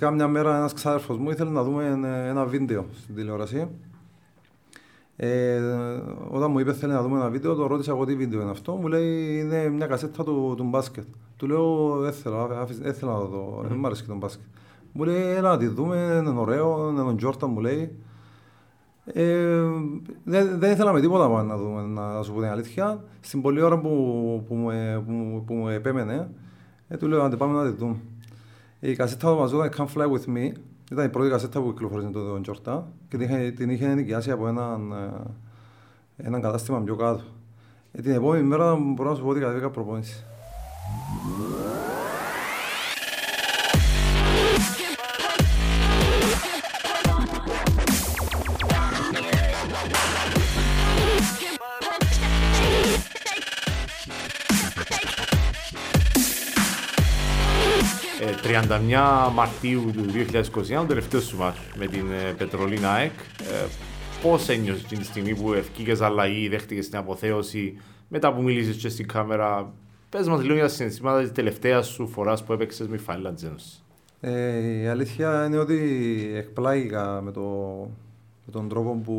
Βασικά μια μέρα ένας ξάδερφος μου ήθελε να δούμε ένα βίντεο στην τηλεόραση. Όταν μου είπε θέλει να δούμε ένα βίντεο, το ρώτησα εγώ τι βίντεο είναι αυτό. Μου λέει είναι μια κασέτα του μπάσκετ. Του λέω έθελα να το δω, δεν μου άρεσε και το μπάσκετ. Μου λέει έλα να τη δούμε, είναι ωραίο, είναι τον Jordan μου λέει. Δεν ήθελαμε τίποτα πάνω να δούμε, να σου πω την αλήθεια. Στην πολλή ώρα που μου επέμενε, του λέω αν πάμε να τη δούμε. Η κασέτα που μας δόταν Come Fly With Me ήταν η πρώτη κασέτα που κυκλοφορήσε τότε τον Jordan και την είχε νοικιάσει από έναν κατάστημα πιο κάτω. Την επόμενη μέρα μπορώ να σου πω ότι κατέβηκα προπόνηση. Μαρτίου του 2021, ο τελευταίο σου μάτς με την Πετρολίνα ΑΕΚ. Πώς ένιωσες την στιγμή που ευκήκες αλλαγή, δέχτηκες την αποθέωση, μετά που μίλησες και στην κάμερα? Πες μας λίγο για τα συναισθήματα της τελευταίας σου φοράς που έπαιξες με Final Genesis. Η αλήθεια είναι ότι εκπλάγηκα με τον τρόπο που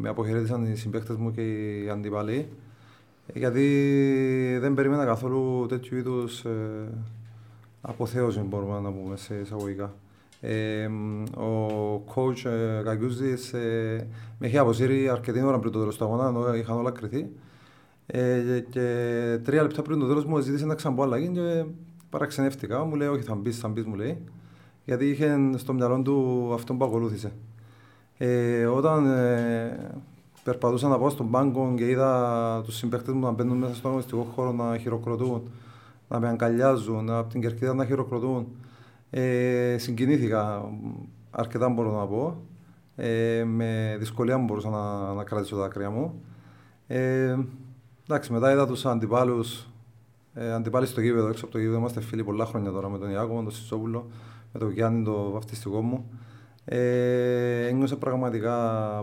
με αποχαιρέτησαν οι συμπαίκτες μου και οι αντιπαλοί, γιατί δεν περίμενα καθόλου τέτοιου είδους αποθέωση, μπορούμε να πούμε σε εισαγωγικά. Ο coach Καγιούζης με είχε αποσύρει αρκετή ώρα πριν το τέλος του αγώνα, ενώ είχαν όλα κρυθεί. Και 3 λεπτά πριν το τέλος μου ζήτησε να ξαναπώ αλλαγή και παραξενεύτηκα. Μου λέει όχι θα μπεις μου λέει, γιατί είχε στο μυαλό του αυτόν που ακολούθησε. Όταν περπατούσα να πάω στον πάγκο και είδα τους συμπαίκτες μου να μπαίνουν μέσα στον αγωνιστικό χώρο να χειροκροτούν, να με αγκαλιάζουν, από την κερκίδα να χειροκροτούν. Συγκινήθηκα αρκετά, μπορώ να πω. Με δυσκολία μου μπορούσα να κρατήσω τα δάκρυα μου. Εντάξει, μετά είδα τους αντιπάλοι στο γήπεδο, έξω από το γήπεδο. Είμαστε φίλοι πολλά χρόνια τώρα με τον Ιάκωβο, τον Σισόπουλο, με τον Γιάννη, τον βαφτιστικό μου. Ένιωσα πραγματικά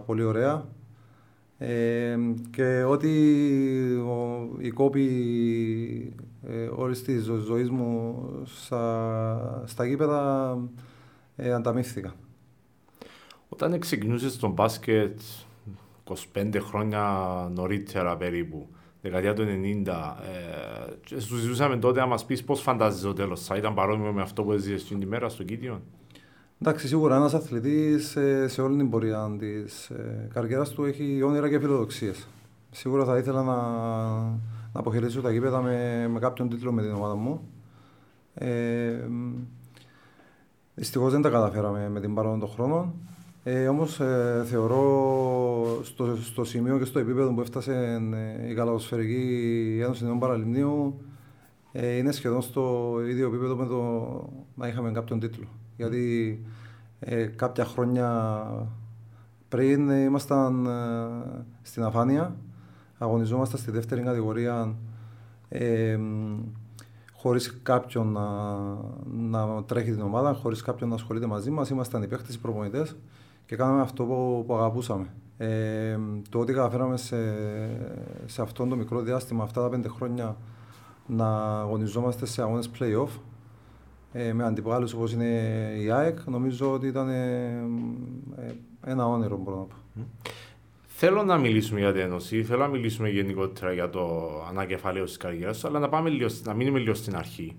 πολύ ωραία. Και ότι οι κόποι όλης της ζωής μου στα γήπεδα ανταμείφθηκα. Όταν εξεκινούσες στον μπάσκετ 25 χρόνια νωρίτερα περίπου, δεκαετία του 90, σου ζητούσαμε τότε να μας πεις πώς φαντάζεσαι το τέλος, θα ήταν παρόμοιο με αυτό που έζησες την ημέρα στο Κίτιο? Εντάξει, σίγουρα ένας αθλητής σε όλη την πορεία της καριέρας του έχει όνειρα και φιλοδοξίες. Σίγουρα θα ήθελα να αποχαιρετήσω τα γήπεδα με κάποιον τίτλο με την ομάδα μου. Δυστυχώς δεν τα καταφέραμε με την παρόντα των χρόνων. Όμως θεωρώ στο σημείο και στο επίπεδο που έφτασε η Γαλατοσφαιρική Ένωση Νέων Παραλιμνίου είναι σχεδόν στο ίδιο επίπεδο με το να είχαμε κάποιον τίτλο. Γιατί κάποια χρόνια πριν ήμασταν στην αφάνεια, αγωνιζόμασταν στη δεύτερη κατηγορία χωρίς κάποιον να τρέχει την ομάδα, χωρίς κάποιον να ασχολείται μαζί μας. Ήμασταν οι παίκτες, οι προπονητές και κάναμε αυτό που αγαπούσαμε. Το ότι καταφέραμε σε αυτό το μικρό διάστημα, αυτά τα 5 χρόνια, να αγωνιζόμαστε σε αγώνες play-off, με αντιπάλους όπως είναι η ΑΕΚ, νομίζω ότι ήταν ένα όνειρο, μπορώ να πω. Θέλω να μιλήσουμε για την Ένωση, θέλω να μιλήσουμε γενικότερα για το ανακεφαλαίωση της καριέρας, αλλά να μείνουμε λίγο στην αρχή.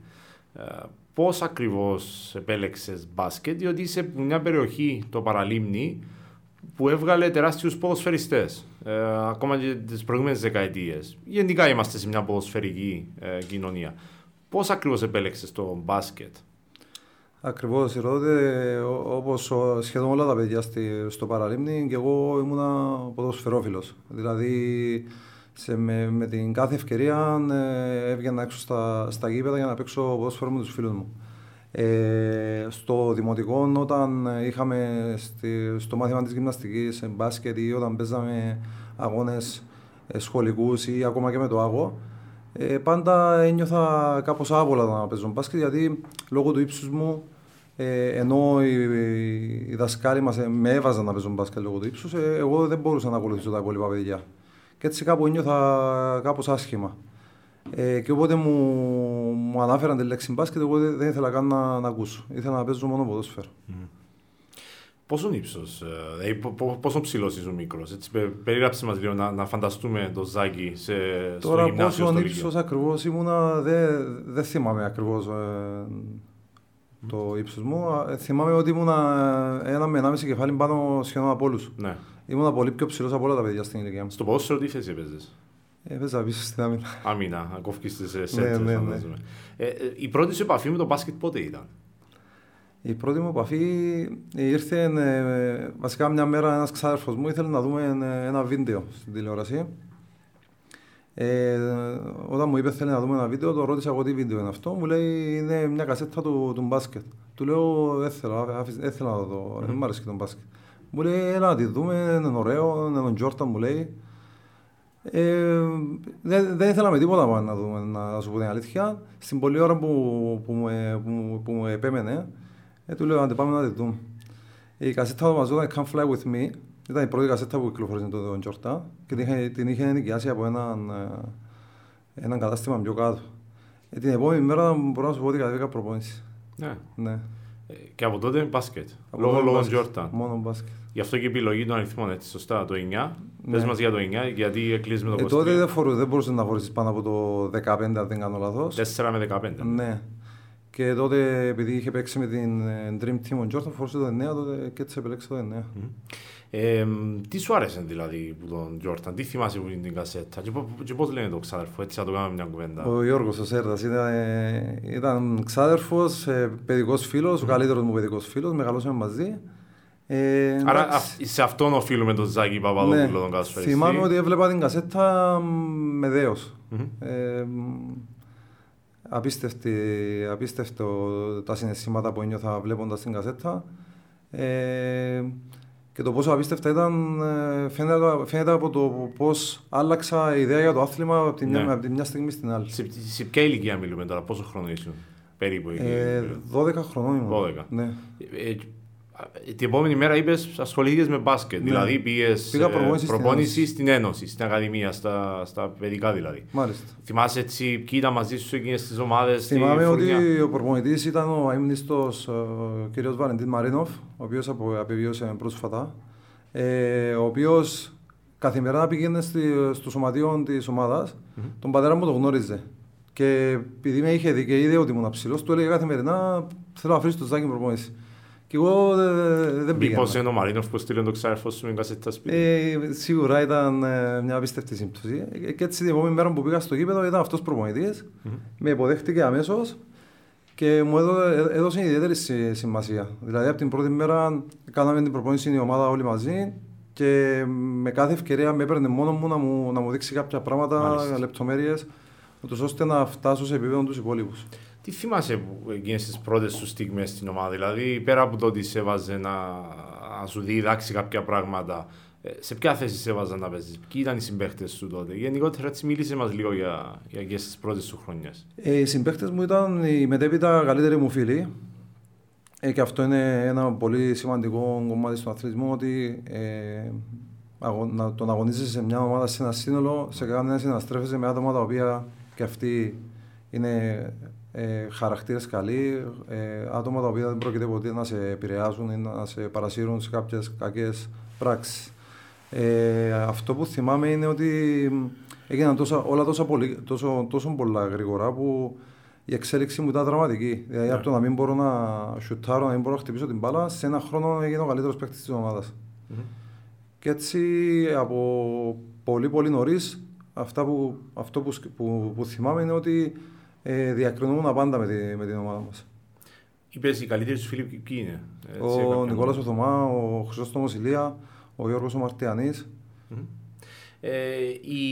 Πώς ακριβώς επέλεξες μπάσκετ, διότι είσαι μια περιοχή, το Παραλίμνη, που έβγαλε τεράστιους ποδοσφαιριστές, ακόμα και τις προηγούμενες δεκαετίες. Γενικά είμαστε σε μια ποδοσφαιρική κοινωνία. Πώς ακριβώς επέλεξες το μπάσκετ? Ακριβώς, ρωτάτε, όπως σχεδόν όλα τα παιδιά στο Παραλίμνη, και εγώ ήμουνα ποδοσφαιρόφιλος. Δηλαδή, με την κάθε ευκαιρία έβγαινα έξω στα γήπεδα για να παίξω ποδόσφαιρο με τους φίλους μου. Στο δημοτικό, όταν είχαμε στο μάθημα της γυμναστικής μπάσκετ ή όταν παίζαμε αγώνες σχολικούς ή ακόμα και με το άγο, πάντα ένιωθα κάπως άβολα να παίζω μπάσκετ, γιατί λόγω του ύψους μου, ενώ οι δασκάλοι μας με έβαζαν να παίζω μπάσκετ λόγω του ύψους, εγώ δεν μπορούσα να ακολουθήσω τα υπόλοιπα παιδιά. Και έτσι κάπου ένιωθα κάπως άσχημα. Και οπότε μου ανάφεραν τη λέξη μπάσκετ, εγώ δεν ήθελα καν να ακούσω. Ήθελα να παίζω μόνο ποδόσφαιρο. Πόσο ύψος, πόσο ψηλός είσαι ο μικρός, έτσι, περιγράψε μας λίγο να φανταστούμε το Ζάκη στο γυμνάσιο. Τώρα πόσο ύψος ακριβώς ήμουνα, δεν θυμάμαι ακριβώς το ύψος μου. Θυμάμαι ότι ήμουνα 1,5 κεφάλι πάνω σχεδόν από όλους. Ναι. Ήμουνα πολύ πιο ψηλός από όλα τα παιδιά στην ηλικία μου. Στο ποδόσφαιρο τι θέση έπαιζες? Έπαιζα πίσω στην άμυνα. Αμήνα, ακόφηκες στις σέντρες. Ναι. Η πρώτη σου επαφή με το μπάσκετ πότε ήταν? Η πρώτη μου επαφή ήρθε βασικά μια μέρα ένας ξάδερφος μου ήθελε να δούμε ένα βίντεο στην τηλεόραση. Όταν μου είπε θέλει να δούμε ένα βίντεο, το ρώτησα εγώ τι βίντεο είναι αυτό. Μου λέει είναι μια κασέτα του μπάσκετ. Του λέω έθελα να το δω, δεν μου άρεσε και το μπάσκετ. Μου λέει έλα να τη δούμε, είναι ωραίο, είναι τον Jordan μου λέει. Δεν ήθελα με τίποτα να δούμε, να σου πω την αλήθεια. Στην πολλή ώρα που μου επέμενε, του λέω αν πάμε να τη δούμε. Η κασέτα ονομαζόταν Come Fly With Me. Ήταν η πρώτη κασέτα που κυκλοφορήσε τότε τον Τζόρτα και την είχε νοικιάσει από έναν κατάστημα πιο κάτω. Την επόμενη μέρα μπορώ να σου πω ότι κατέβηκα προπόνηση. Ναι. Και από τότε μπάσκετ. Λόγω Τζόρτα. Μόνο μπάσκετ. Γι' αυτό και η επιλογή των αριθμών, έτσι, σωστά, το 9. Πες μας για το 9, γιατί εκλείσαι με το 23. Τότε δεν μπορούσες να φορήσεις πάνω από το 15, αν δεν κάνω λάθος. 4 με 15. Ναι. Και τότε, επειδή είχε παίξει με την Dream Team ο Jordan, φορούσε το 9 τότε και έτσι επέλεξε το 9. Τι σου άρεσε δηλαδή που τον Jordan, τι θυμάσαι που είναι την κασέτα και πώς λένε τον ξάδερφο, έτσι θα το κάνουμε μια κουβέντα. Ο Γιώργος ο Σέρτας ήταν ξάδερφος, παιδικός φίλος, ο καλύτερος μου παιδικός φίλος, μεγαλώσαμε μαζί. Άρα σε αυτόν οφείλουμε τον Ζάκη Παπαδόπουλο, ναι, τον κασφαιριστή. Θυμάμαι ότι έβλεπα την κασέτα με δέος. Απίστευτο τα συναισθήματα που ένιωθα βλέποντας την κασέτα και το πόσο απίστευτα ήταν φαίνεται από το πώς άλλαξα η ιδέα για το άθλημα από τη μια στιγμή στην άλλη. Σε ποια ηλικία μιλούμε τώρα, πόσο χρόνο ήσουν περίπου? 12 χρονών ήμουν. Ναι. Την επόμενη μέρα είπες ασχολήθηκες με μπάσκετ, ναι. Δηλαδή πήγες προπόνηση στην Ένωση, στην Ακαδημία, στα παιδικά δηλαδή. Μάλιστα. Θυμάσαι έτσι ποιοι ήταν μαζί σου εκείνες τις ομάδες? Θυμάμαι ότι ο προπονητής ήταν ο αείμνηστος κύριος Βαλεντίν Μαρίνοφ, ο οποίος απεβίωσε πρόσφατα, ο οποίος καθημερινά πήγαινε στο σωματείο της ομάδας, τον πατέρα μου τον γνώριζε. Και επειδή με είχε δει και είδε ότι ήμουν ψηλός, του έλεγε καθημερινά θέλω να αφήσω το Ζάκη προπόνηση. Και εγώ δεν πήγαινα. Μήπως είναι ο Μαρίνοφ που στείλε τον ξάδερφο σου με κασέτα σπίτι? Σίγουρα ήταν μια απίστευτη σύμπτωση. Και έτσι την επόμενη μέρα που πήγα στο γήπεδο ήταν αυτός προπονητής. Με υποδέχτηκε αμέσως και μου έδωσε ιδιαίτερη σημασία. Δηλαδή από την πρώτη μέρα κάναμε την προπονήση η ομάδα όλοι μαζί και με κάθε ευκαιρία με έπαιρνε μόνο μου να μου δείξει κάποια πράγματα, λεπτομέρειες, ώστε να φτάσω σε επίπεδο τους υπόλοιπους. Τι θυμάσαι εκείνες τις πρώτες σου στιγμές στην ομάδα, δηλαδή πέρα από το ότι σε έβαζε να σου διδάξει κάποια πράγματα, σε ποια θέση σε έβαζε να παίζεις, ποιοι ήταν οι συμπαίχτες σου τότε? Γενικότερα έτσι μίλησε μας λίγο για εκείνες τις πρώτες σου χρονιές. Οι συμπαίχτες μου ήταν οι μετέπειτα καλύτεροι μου φίλοι και αυτό είναι ένα πολύ σημαντικό κομμάτι στον αθλητισμό, ότι να τον αγωνίζεσαι σε μια ομάδα, σε ένα σύνολο, σε κανένα συναστρέφεσαι με άτομα τα οποία και αυτοί είναι χαρακτήρες καλοί, άτομα τα οποία δεν πρόκειται ποτέ να σε επηρεάζουν ή να σε παρασύρουν σε κάποιες κακές πράξεις. Αυτό που θυμάμαι είναι ότι έγιναν τόσο πολλά γρήγορα που η εξέλιξη μου ήταν δραματική. Δηλαδή από το να μην μπορώ να σουτάρω, να μην μπορώ να χτυπήσω την μπάλα, σε ένα χρόνο έγινα ο καλύτερος παίκτης της ομάδας. Και έτσι από πολύ πολύ νωρίς, αυτό που θυμάμαι είναι ότι διακρινόμουν πάντα με την ομάδα μας. Είπες οι καλύτεροι σου φίλοι ποιοι είναι? Ο Νικόλας Παθομά, ο Χρυσότονος Ηλία, ο Γιώργος ο Μαρτιανής.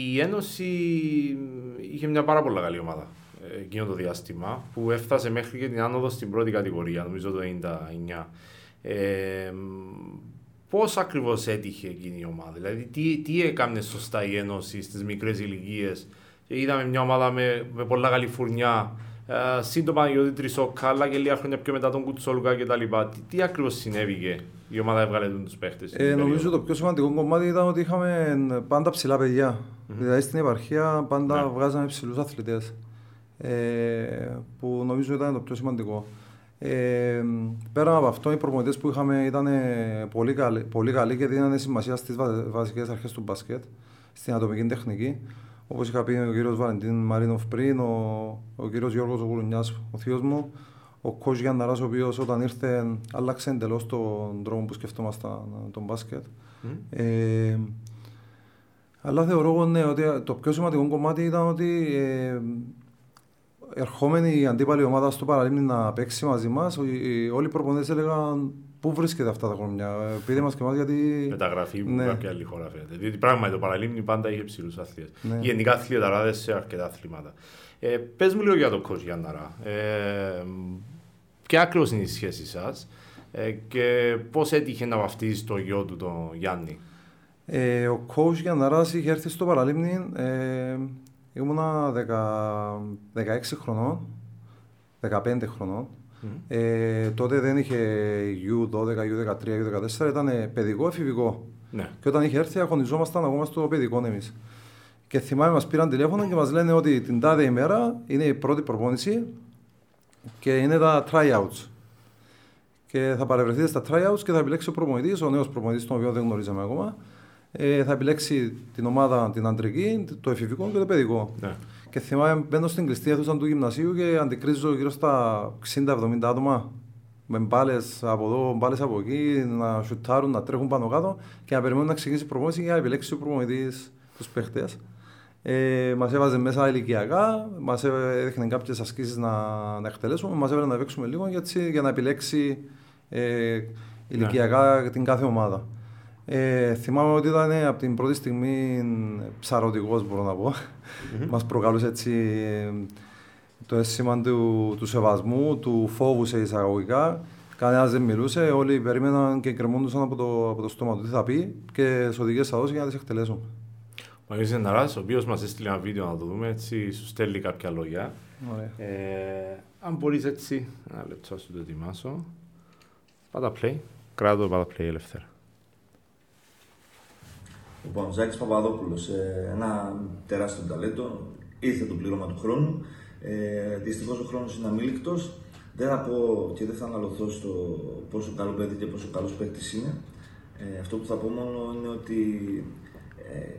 Η Ένωση είχε μια πάρα πολύ καλή ομάδα εκείνο το διάστημα που έφτασε μέχρι και την άνοδο στην πρώτη κατηγορία, νομίζω το 1999. Πώς ακριβώς έτυχε εκείνη η ομάδα, δηλαδή τι έκανε σωστά η Ένωση στις μικρές ηλικίες? Είδαμε μια ομάδα με πολλά καλή φουρνιά, σύν τον Παναγιώτη Τρισόκκα, αλλά και λίγα χρόνια πιο μετά τον Κουτσόλουκα κτλ. Τι ακριβώς συνέβηκε, η ομάδα έβγαλε τους παίχτες? Νομίζω το πιο σημαντικό κομμάτι ήταν ότι είχαμε πάντα ψηλά παιδιά. Δηλαδή στην επαρχία πάντα βγάζαμε ψηλούς αθλητές. Που νομίζω ήταν το πιο σημαντικό. Πέρα από αυτό, οι προπονητές που είχαμε ήταν πολύ καλοί και δίνανε σημασία στις βασικές αρχές του μπάσκετ, στην ατομική τεχνική. Όπως είχα πει ο κύριος Βαλεντίν Μαρίνοφ πριν, ο κύριος Γιώργος Ουγγουνιά, ο θείος μου, ο Κώστας Γιαννάρας, ο οποίος όταν ήρθε άλλαξε εντελώς τον τρόπο που σκεφτόμασταν τον μπάσκετ. Αλλά θεωρώ ναι, ότι το πιο σημαντικό κομμάτι ήταν ότι ερχόμενη η αντίπαλη ομάδα στο παραλίμνη να παίξει μαζί μας, όλοι οι προπονητές έλεγαν πού βρίσκεται αυτά τα χρονιά. Πείτε μας και εμάς γιατί. Μεταγραφή που κάποια άλλη χώρα φαίνεται. Διότι πράγματι το παραλίμνη πάντα είχε ψηλούς αθλητές. Ναι. Γενικά αθληταράδες σε αρκετά αθλήματα. Πες μου λίγο για τον Κώστα Γιαννάρα. Ποια ακριβώς είναι η σχέση σας και πώς έτυχε να βαφτίσει το γιο του τον Γιάννη? Ο Κώστα Γιαννάρας είχε έρθει στο παραλίμνη. Ήμουνα 16 χρονών, 15 χρονών. Τότε δεν είχε U12, U13, U14, ήταν παιδικό, εφηβικό. Ναι. Και όταν είχε έρθει, αγωνιζόμασταν ακόμα στο παιδικό εμείς. Και θυμάμαι, μας πήραν τηλέφωνο και μας λένε ότι την τάδε ημέρα είναι η πρώτη προπόνηση και είναι τα tryouts. Και θα παρευρεθείτε στα tryouts και θα επιλέξει ο προπονητής, ο νέος προπονητής, τον οποίο δεν γνωρίζαμε ακόμα. Θα επιλέξει την ομάδα, την αντρική, το εφηβικό και το παιδικό. Ναι. Και θυμάμαι, μπαίνω στην κλειστή αίθουσα του γυμνασίου και αντικρίζω γύρω στα 60-70 άτομα με μπάλες από εδώ, μπάλες από εκεί, να σουτάρουν, να τρέχουν πάνω κάτω και να περιμένουν να ξεκινήσει η προπόνηση για να επιλέξει ο προπονητής τους παίχτες. Μας έβαζε μέσα ηλικιακά, μας έδειχνε κάποιες ασκήσεις να εκτελέσουμε, μας έβαλε να παίξουμε λίγο για να επιλέξει ηλικιακά την κάθε ομάδα. Θυμάμαι ότι ήταν από την πρώτη στιγμή ψαρωτικός, μπορώ να πω. Μας προκαλούσε έτσι το αίσθημα του σεβασμού, του φόβου σε εισαγωγικά. Κανένας δεν μιλούσε, όλοι περίμεναν και κρεμόντουσαν από το στόμα του τι θα πει και τις οδηγίες θα δώσει για να τις εκτελέσουν. Ο Μαγίρης Γενταράς, ο οποίος μας έστειλε ένα βίντεο να το δούμε, έτσι σου στέλνει κάποια λόγια. Αν μπορείς έτσι, ένα λεπτό σου το ετοιμάσω. Πάτα play, κράτω πάτα play ελεύθερα. Ο Ζάκης Παπαδόπουλος, ένα τεράστιο ταλέντο, ήρθε το πλήρωμα του χρόνου. Δυστυχώς ο χρόνος είναι αμήλικτος. Δεν θα πω και δεν θα αναλωθώ στο πόσο καλό παιδί και πόσο καλός παίκτης είναι. Αυτό που θα πω μόνο είναι ότι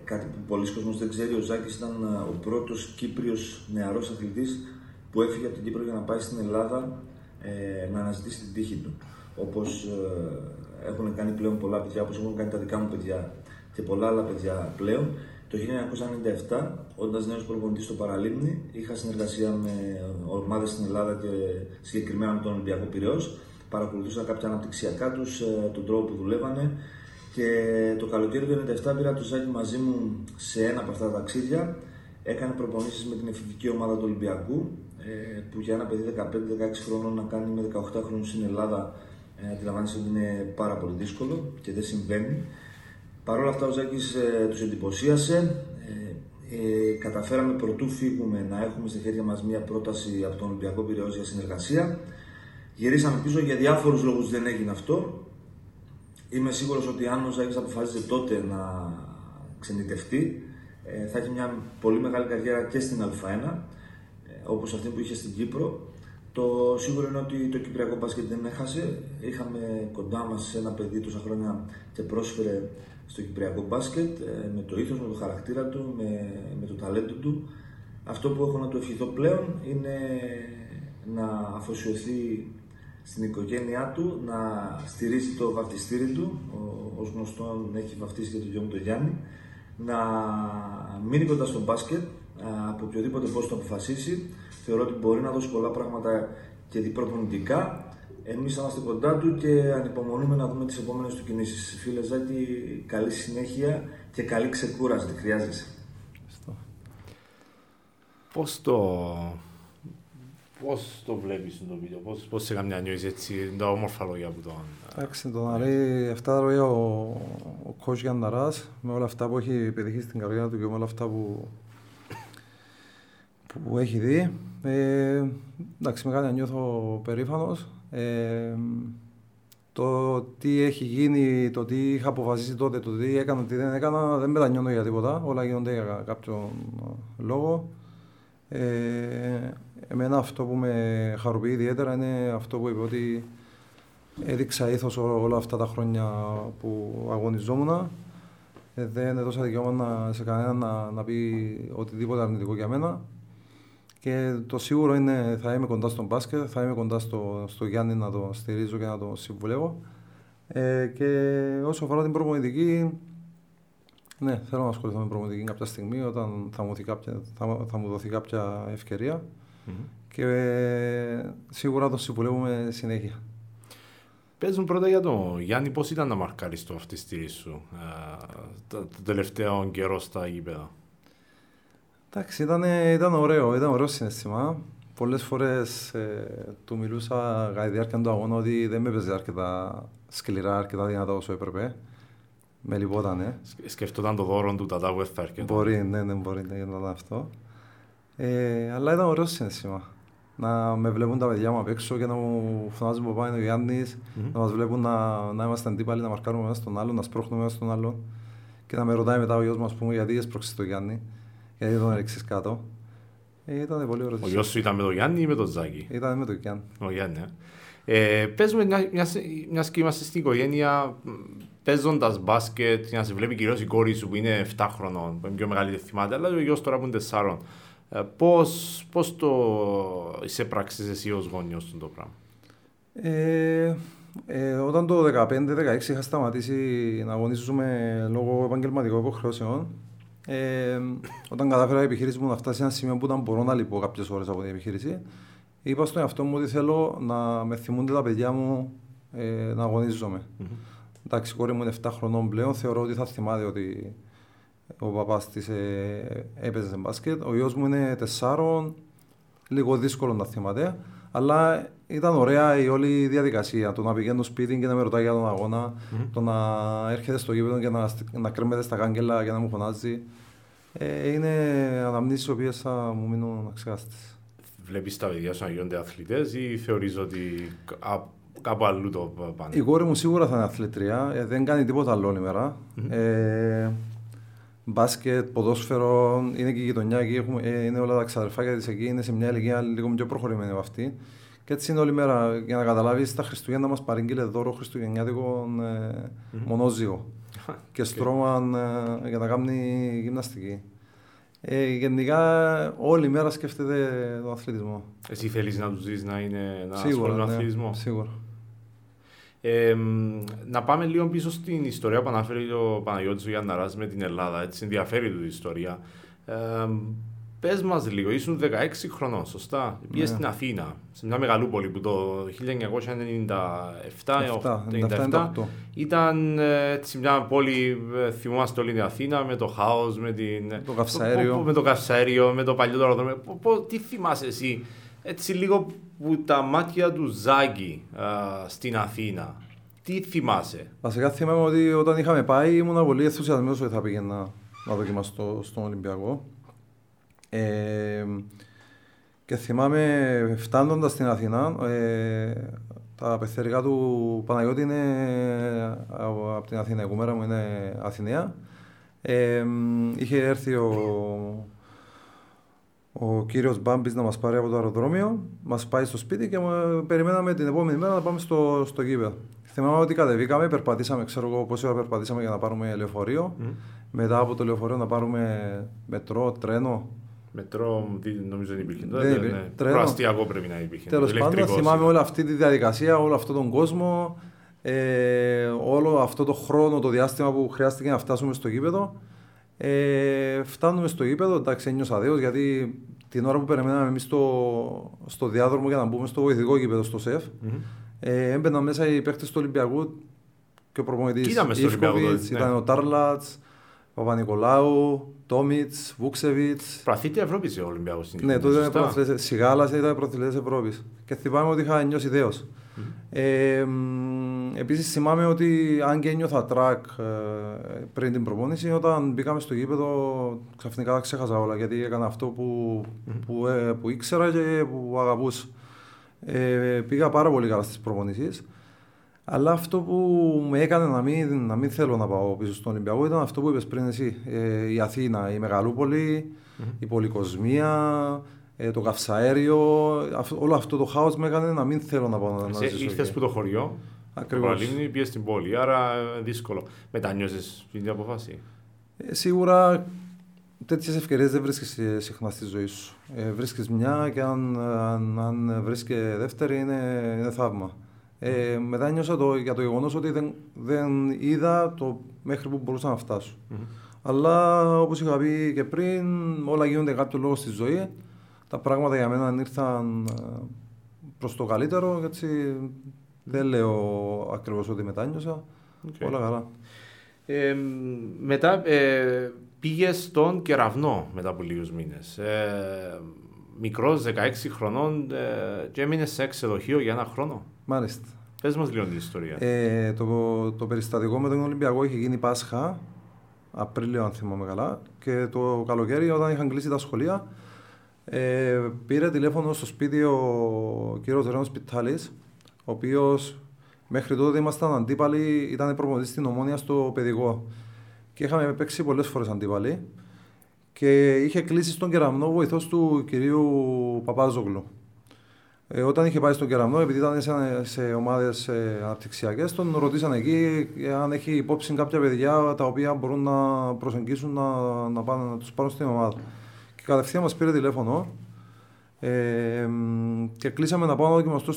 κάτι που πολλοί κόσμος δεν ξέρει, ο Ζάκης ήταν ο πρώτος Κύπριος νεαρός αθλητής που έφυγε από την Κύπρο για να πάει στην Ελλάδα να αναζητήσει την τύχη του. Όπως έχουν κάνει πλέον πολλά παιδιά, όπως έχουν κάνει τα δικά μου παιδιά και πολλά άλλα παιδιά πλέον. Το 1997, όντας νέος προπονητής στο Παραλίμνη, είχα συνεργασία με ομάδες στην Ελλάδα και συγκεκριμένα με τον Ολυμπιακό Πειραιώς. Παρακολουθούσα κάποια αναπτυξιακά τους, τον τρόπο που δουλεύανε. Και το καλοκαίρι του 1997 πήρα το Ζάκη μαζί μου σε ένα από αυτά τα ταξίδια. Έκανε προπονήσεις με την εφηβική ομάδα του Ολυμπιακού, που για ένα παιδί 15-16 χρόνων να κάνει με 18 χρόνους στην Ελλάδα, αντιλαμβάνεσαι ότι είναι πάρα πολύ δύσκολο και δεν συμβαίνει. Παρ' όλα αυτά ο Ζάκης τους εντυπωσίασε, καταφέραμε πρωτού φύγουμε να έχουμε στα χέρια μας μια πρόταση από τον Ολυμπιακό Πειραιώς για συνεργασία. Γυρίσαμε πίσω, για διάφορους λόγους δεν έγινε αυτό. Είμαι σίγουρος ότι αν ο Ζάκης αποφάσιζε τότε να ξενιτευτεί, θα έχει μια πολύ μεγάλη καριέρα και στην Α1, όπως αυτή που είχε στην Κύπρο. Το σίγουρο είναι ότι το κυπριακό μπάσκετ δεν έχασε. Είχαμε κοντά μας ένα παιδί τόσα χρόνια και πρόσφερε στο κυπριακό μπάσκετ με το ήθος, με το χαρακτήρα του, με το ταλέντο του. Αυτό που έχω να του ευχηθώ πλέον είναι να αφοσιωθεί στην οικογένειά του, να στηρίζει το βαφτιστήρι του. Ως γνωστόν έχει βαφτίσει και τον γιο μου τον Γιάννη. Να μείνει κοντά στο μπάσκετ από οποιοδήποτε πώς το αποφασίσει. Θεωρώ ότι μπορεί να δώσει πολλά πράγματα και διπροπονητικά. Εμείς είμαστε κοντά του και ανυπομονούμε να δούμε τις επόμενες του κινήσεις. Φίλε Ζάκη, καλή συνέχεια και καλή ξεκούραση. Χρειάζεσαι. Πώς το βλέπεις το βίντεο, πώς σε καμιά νιώθεις έτσι, τα όμορφα λόγια που τον... Εντάξει, τον αρέσει αυτά τα λόγια ο Κώστας Γιαννάρας, με όλα αυτά που έχει πετύχει στην καριέρα του και με όλα αυτά που έχει δει. Εντάξει, μεγάλα νιώθω περήφανος. Το τι έχει γίνει, το τι είχα αποφασίσει τότε, το τι έκανα, τι δεν έκανα, δεν μετανιώνω για τίποτα. Όλα γίνονται για κάποιον λόγο. Εμένα αυτό που με χαροποιεί ιδιαίτερα είναι αυτό που είπε ότι έδειξα ήθος όλα αυτά τα χρόνια που αγωνιζόμουν. Δεν έδωσα δικαιώματα σε κανένα να πει οτιδήποτε αρνητικό για μένα. Και το σίγουρο είναι θα είμαι κοντά στον μπάσκετ, θα είμαι κοντά στο Γιάννη να το στηρίζω και να το συμβουλεύω. Και όσο αφορά την προπονητική, ναι, θέλω να ασχοληθώ με προπονητική κάποια στιγμή όταν θα μου δοθεί κάποια ευκαιρία. Mm-hmm. Και σίγουρα το συμβουλεύουμε συνέχεια. Πες μου πρώτα για τον Γιάννη, πώς ήταν να μαρκάρεις το αυτή τη στήριξη σου το τελευταίο καιρό στα γήπεδα? Εντάξει, ήταν ωραίο συναισθήμα. Πολλές φορές του μιλούσα κατά τη διάρκεια του αγώνα ότι δεν με έπαιζε αρκετά σκληρά, αρκετά δυνατά όσο έπρεπε. Με λυπότανε. Σκεφτόταν το δώρο του Τατά που θα έρχεται. Μπορεί, ναι, μπορεί να γινόταν αυτό. Αλλά ήταν ωραίο συναισθήμα. Να με βλέπουν τα παιδιά μου απ' έξω και να μου φωνάζουν που πάει ο Γιάννης, να μας βλέπουν να είμαστε αντίπαλοι, να μαρκάρουμε ένα στον άλλον, να σπρώχνουμε ένα στον άλλον και να με ρωτάει μετά ο γιος μου, ας πούμε, γιατί έσπρωξες τον Γιάννη, γιατί τον έριξες κάτω. Ήταν πολύ ωραία. Ο γιος σου ήταν με τον Γιάννη ή με τον Τζάκη? Ήταν με τον Γιάννη. Ο Γιάννη, παίζουμε μιας και είμαστε στην οικογένεια παίζοντας μπάσκετ, να σε βλέπει κυρίως η κόρη σου που είναι 7 χρονών, που είναι πιο μεγάλη, δεν θυμάται, αλλά ο γιος τώρα που είναι 4. Πώς το εισέπραξες εσύ ως γονιός του το πράγμα? Όταν το 2015-2016 είχα σταματήσει να αγωνίζουμε λόγω επαγγελματικών υποχρεώσεων, όταν κατάφερα η επιχείρηση μου να φτάσει σε ένα σημείο που μπορώ να λείπω κάποιες ώρες από την επιχείρηση, είπα στον εαυτό μου ότι θέλω να με θυμούνται τα παιδιά μου να αγωνίζομαι. Mm-hmm. Εντάξει, η κόρη μου είναι 7 χρονών πλέον, θεωρώ ότι θα θυμάται ότι ο παπάς της έπαιζε σε μπάσκετ. Ο γιος μου είναι 4, λίγο δύσκολο να θυμάται, αλλά ήταν ωραία η όλη διαδικασία. Το να πηγαίνω σπίτι και να με ρωτάει για τον αγώνα, το να έρχεται στο γήπεδο και να κρέμεται στα κάγκελα και να μου φωνάζει. Είναι αναμνήσεις οι οποίες θα μου μείνουν αξιάστες. Βλέπεις τα παιδιά σου να γίνονται αθλητές ή θεωρείς ότι κάπου αλλού το πάνε? Η κόρη μου σίγουρα θα είναι αθλητρία, δεν κάνει τίποτα άλλο όλη μέρα. Μπάσκετ, ποδόσφαιρο, είναι και η γειτονιά εκεί, είναι όλα τα ξαδερφάκια της εκεί, είναι σε μια ηλικία λίγο πιο προχωρημένη από αυτή. Και έτσι είναι όλη μέρα. Για να καταλάβεις, τα Χριστουγέννα μας παρήγγειλε δώρο χριστουγεννιάτικο μονόζυγο και στρώμαν για να κάνει γυμναστική. Γενικά όλη μέρα σκέφτεται τον αθλητισμό. Εσύ θέλεις να τους δεις να είναι ασχολούν αθλητισμό? Σίγουρα. Να πάμε λίγο πίσω στην ιστορία που αναφέρει ο Παναγιώτης Γιαννάρας με την Ελλάδα. Έτσι ενδιαφέρει του η ιστορία. Πες μας λίγο, ήσουν 16 χρονών, σωστά? Ναι. Πήγες στην Αθήνα, σε μια μεγαλούπολη που το 1997 ήταν έτσι, μια πόλη, θυμόμαστε όλη την Αθήνα, με το χάος, με το καυσαέριο, με το παλιό το αεροδρόμιο. Τι θυμάσαι εσύ, έτσι λίγο που τα μάτια του Ζάκη στην Αθήνα, τι θυμάσαι? Βασικά θυμάμαι ότι όταν είχαμε πάει ήμουν πολύ ενθουσιασμένος ότι θα πήγαινα να δοκιμαστώ στον Ολυμπιακό. Και θυμάμαι φτάνοντας στην Αθήνα, τα πεθερικά του Παναγιώτη είναι από την Αθήνα, η κουμέρα μου είναι Αθηναία. Είχε έρθει ο κύριος Μπάμπης να μας πάρει από το αεροδρόμιο, μας πάει στο σπίτι και περιμέναμε την επόμενη μέρα να πάμε στο γήπεδο. Θυμάμαι ότι κατεβήκαμε, περπατήσαμε, ξέρω εγώ πόση ώρα περπατήσαμε για να πάρουμε λεωφορείο. Μετά από το λεωφορείο να πάρουμε μετρό, τρένο. Μετρό, νομίζω δεν υπήρχε. Ναι. Προαστιακό πρέπει να υπήρχε. Τέλος πάντων, θυμάμαι όλη αυτή τη διαδικασία, όλο αυτόν τον κόσμο, όλο αυτό το χρόνο, το διάστημα που χρειάστηκε να φτάσουμε στο γήπεδο. Φτάνουμε στο γήπεδο, εντάξει, ένιωσα αδέως γιατί την ώρα που περιμέναμε εμείς στο διάδρομο για να μπούμε στο βοηθητικό γήπεδο, στο ΣΕΦ, έμπαιναν μέσα οι παίκτες του Ολυμπιακού και ο προπονητής Ιφκοβιτς, ήταν ο Τάρλατς, Παπα-Νικολάου, Τόμιτς, Βούξεβιτς. Πραθήτρια Ευρώπης ο Ολυμπιακός. Ναι, τότε ήταν πρωταθλητές. Σιγάλας ήταν πρωταθλητές Ευρώπης. Και θυμάμαι ότι είχα νιώσει ιδέως. Επίσης θυμάμαι ότι αν και ένιωθα τρακ πριν την προπόνηση, όταν μπήκαμε στο γήπεδο ξαφνικά ξέχασα όλα, γιατί έκανα αυτό που ήξερα και που αγαπούσα. Πήγα πάρα πολύ καλά στις προπονήσεις, αλλά αυτό που με έκανε να μην θέλω να πάω πίσω στον Ολυμπιακό ήταν αυτό που είπες πριν εσύ. Η Αθήνα, η Μεγαλούπολη, η πολυκοσμία, το καυσαέριο, όλο αυτό το χάος με έκανε να μην θέλω να πάω να ζήσω. Ήρθες που το χωριό, Παραλίμνη, πήγες στην πόλη, άρα δύσκολο. Μετανιώσεις την αποφάση. Σίγουρα τέτοιες ευκαιρίες δεν βρίσκεις συχνά στη ζωή σου. Βρίσκεις μια και αν βρίσκει δεύτερη είναι θαύμα. Μετά νιώσα για το γεγονός ότι δεν είδα το μέχρι που μπορούσα να φτάσω. Αλλά όπως είχα πει και πριν, όλα γίνονται κάποιο λόγο στη ζωή. Τα πράγματα για μένα ήρθαν προς το καλύτερο, έτσι δεν λέω ακριβώς ότι μετάνιωσα, όλα καλά. Μετά πήγες στον Κεραυνό μετά από λίγους μήνες. Μικρός, 16 χρονών και έμεινες σε ξενοδοχείο για ένα χρόνο. Μάλιστα. Πες μας λίγο την ιστορία. Το περιστατικό με τον Ολυμπιακό είχε γίνει Πάσχα, Απρίλιο αν θυμάμαι καλά, και το καλοκαίρι όταν είχαν κλείσει τα σχολεία, πήρε τηλέφωνο στο σπίτι ο κύριος Ρέων Σπιτάλης, ο οποίος μέχρι τότε ήμασταν αντίπαλοι, ήταν προπονητής στην Ομόνοια στο παιδικό και είχαμε παίξει πολλές φορές αντίπαλοι και είχε κλείσει στον Κεραυνό βοηθός του κυρίου Παπάζογλου. Όταν είχε πάει στον Κεραυνό, επειδή ήταν σε ομάδες αναπτυξιακές, τον ρωτήσαν εκεί αν έχει υπόψη κάποια παιδιά τα οποία μπορούν να προσεγγίσουν να τους πάρουν στην ομάδα. Και κατευθείαν μας πήρε τηλέφωνο και κλείσαμε να πάω να δοκιμαστώ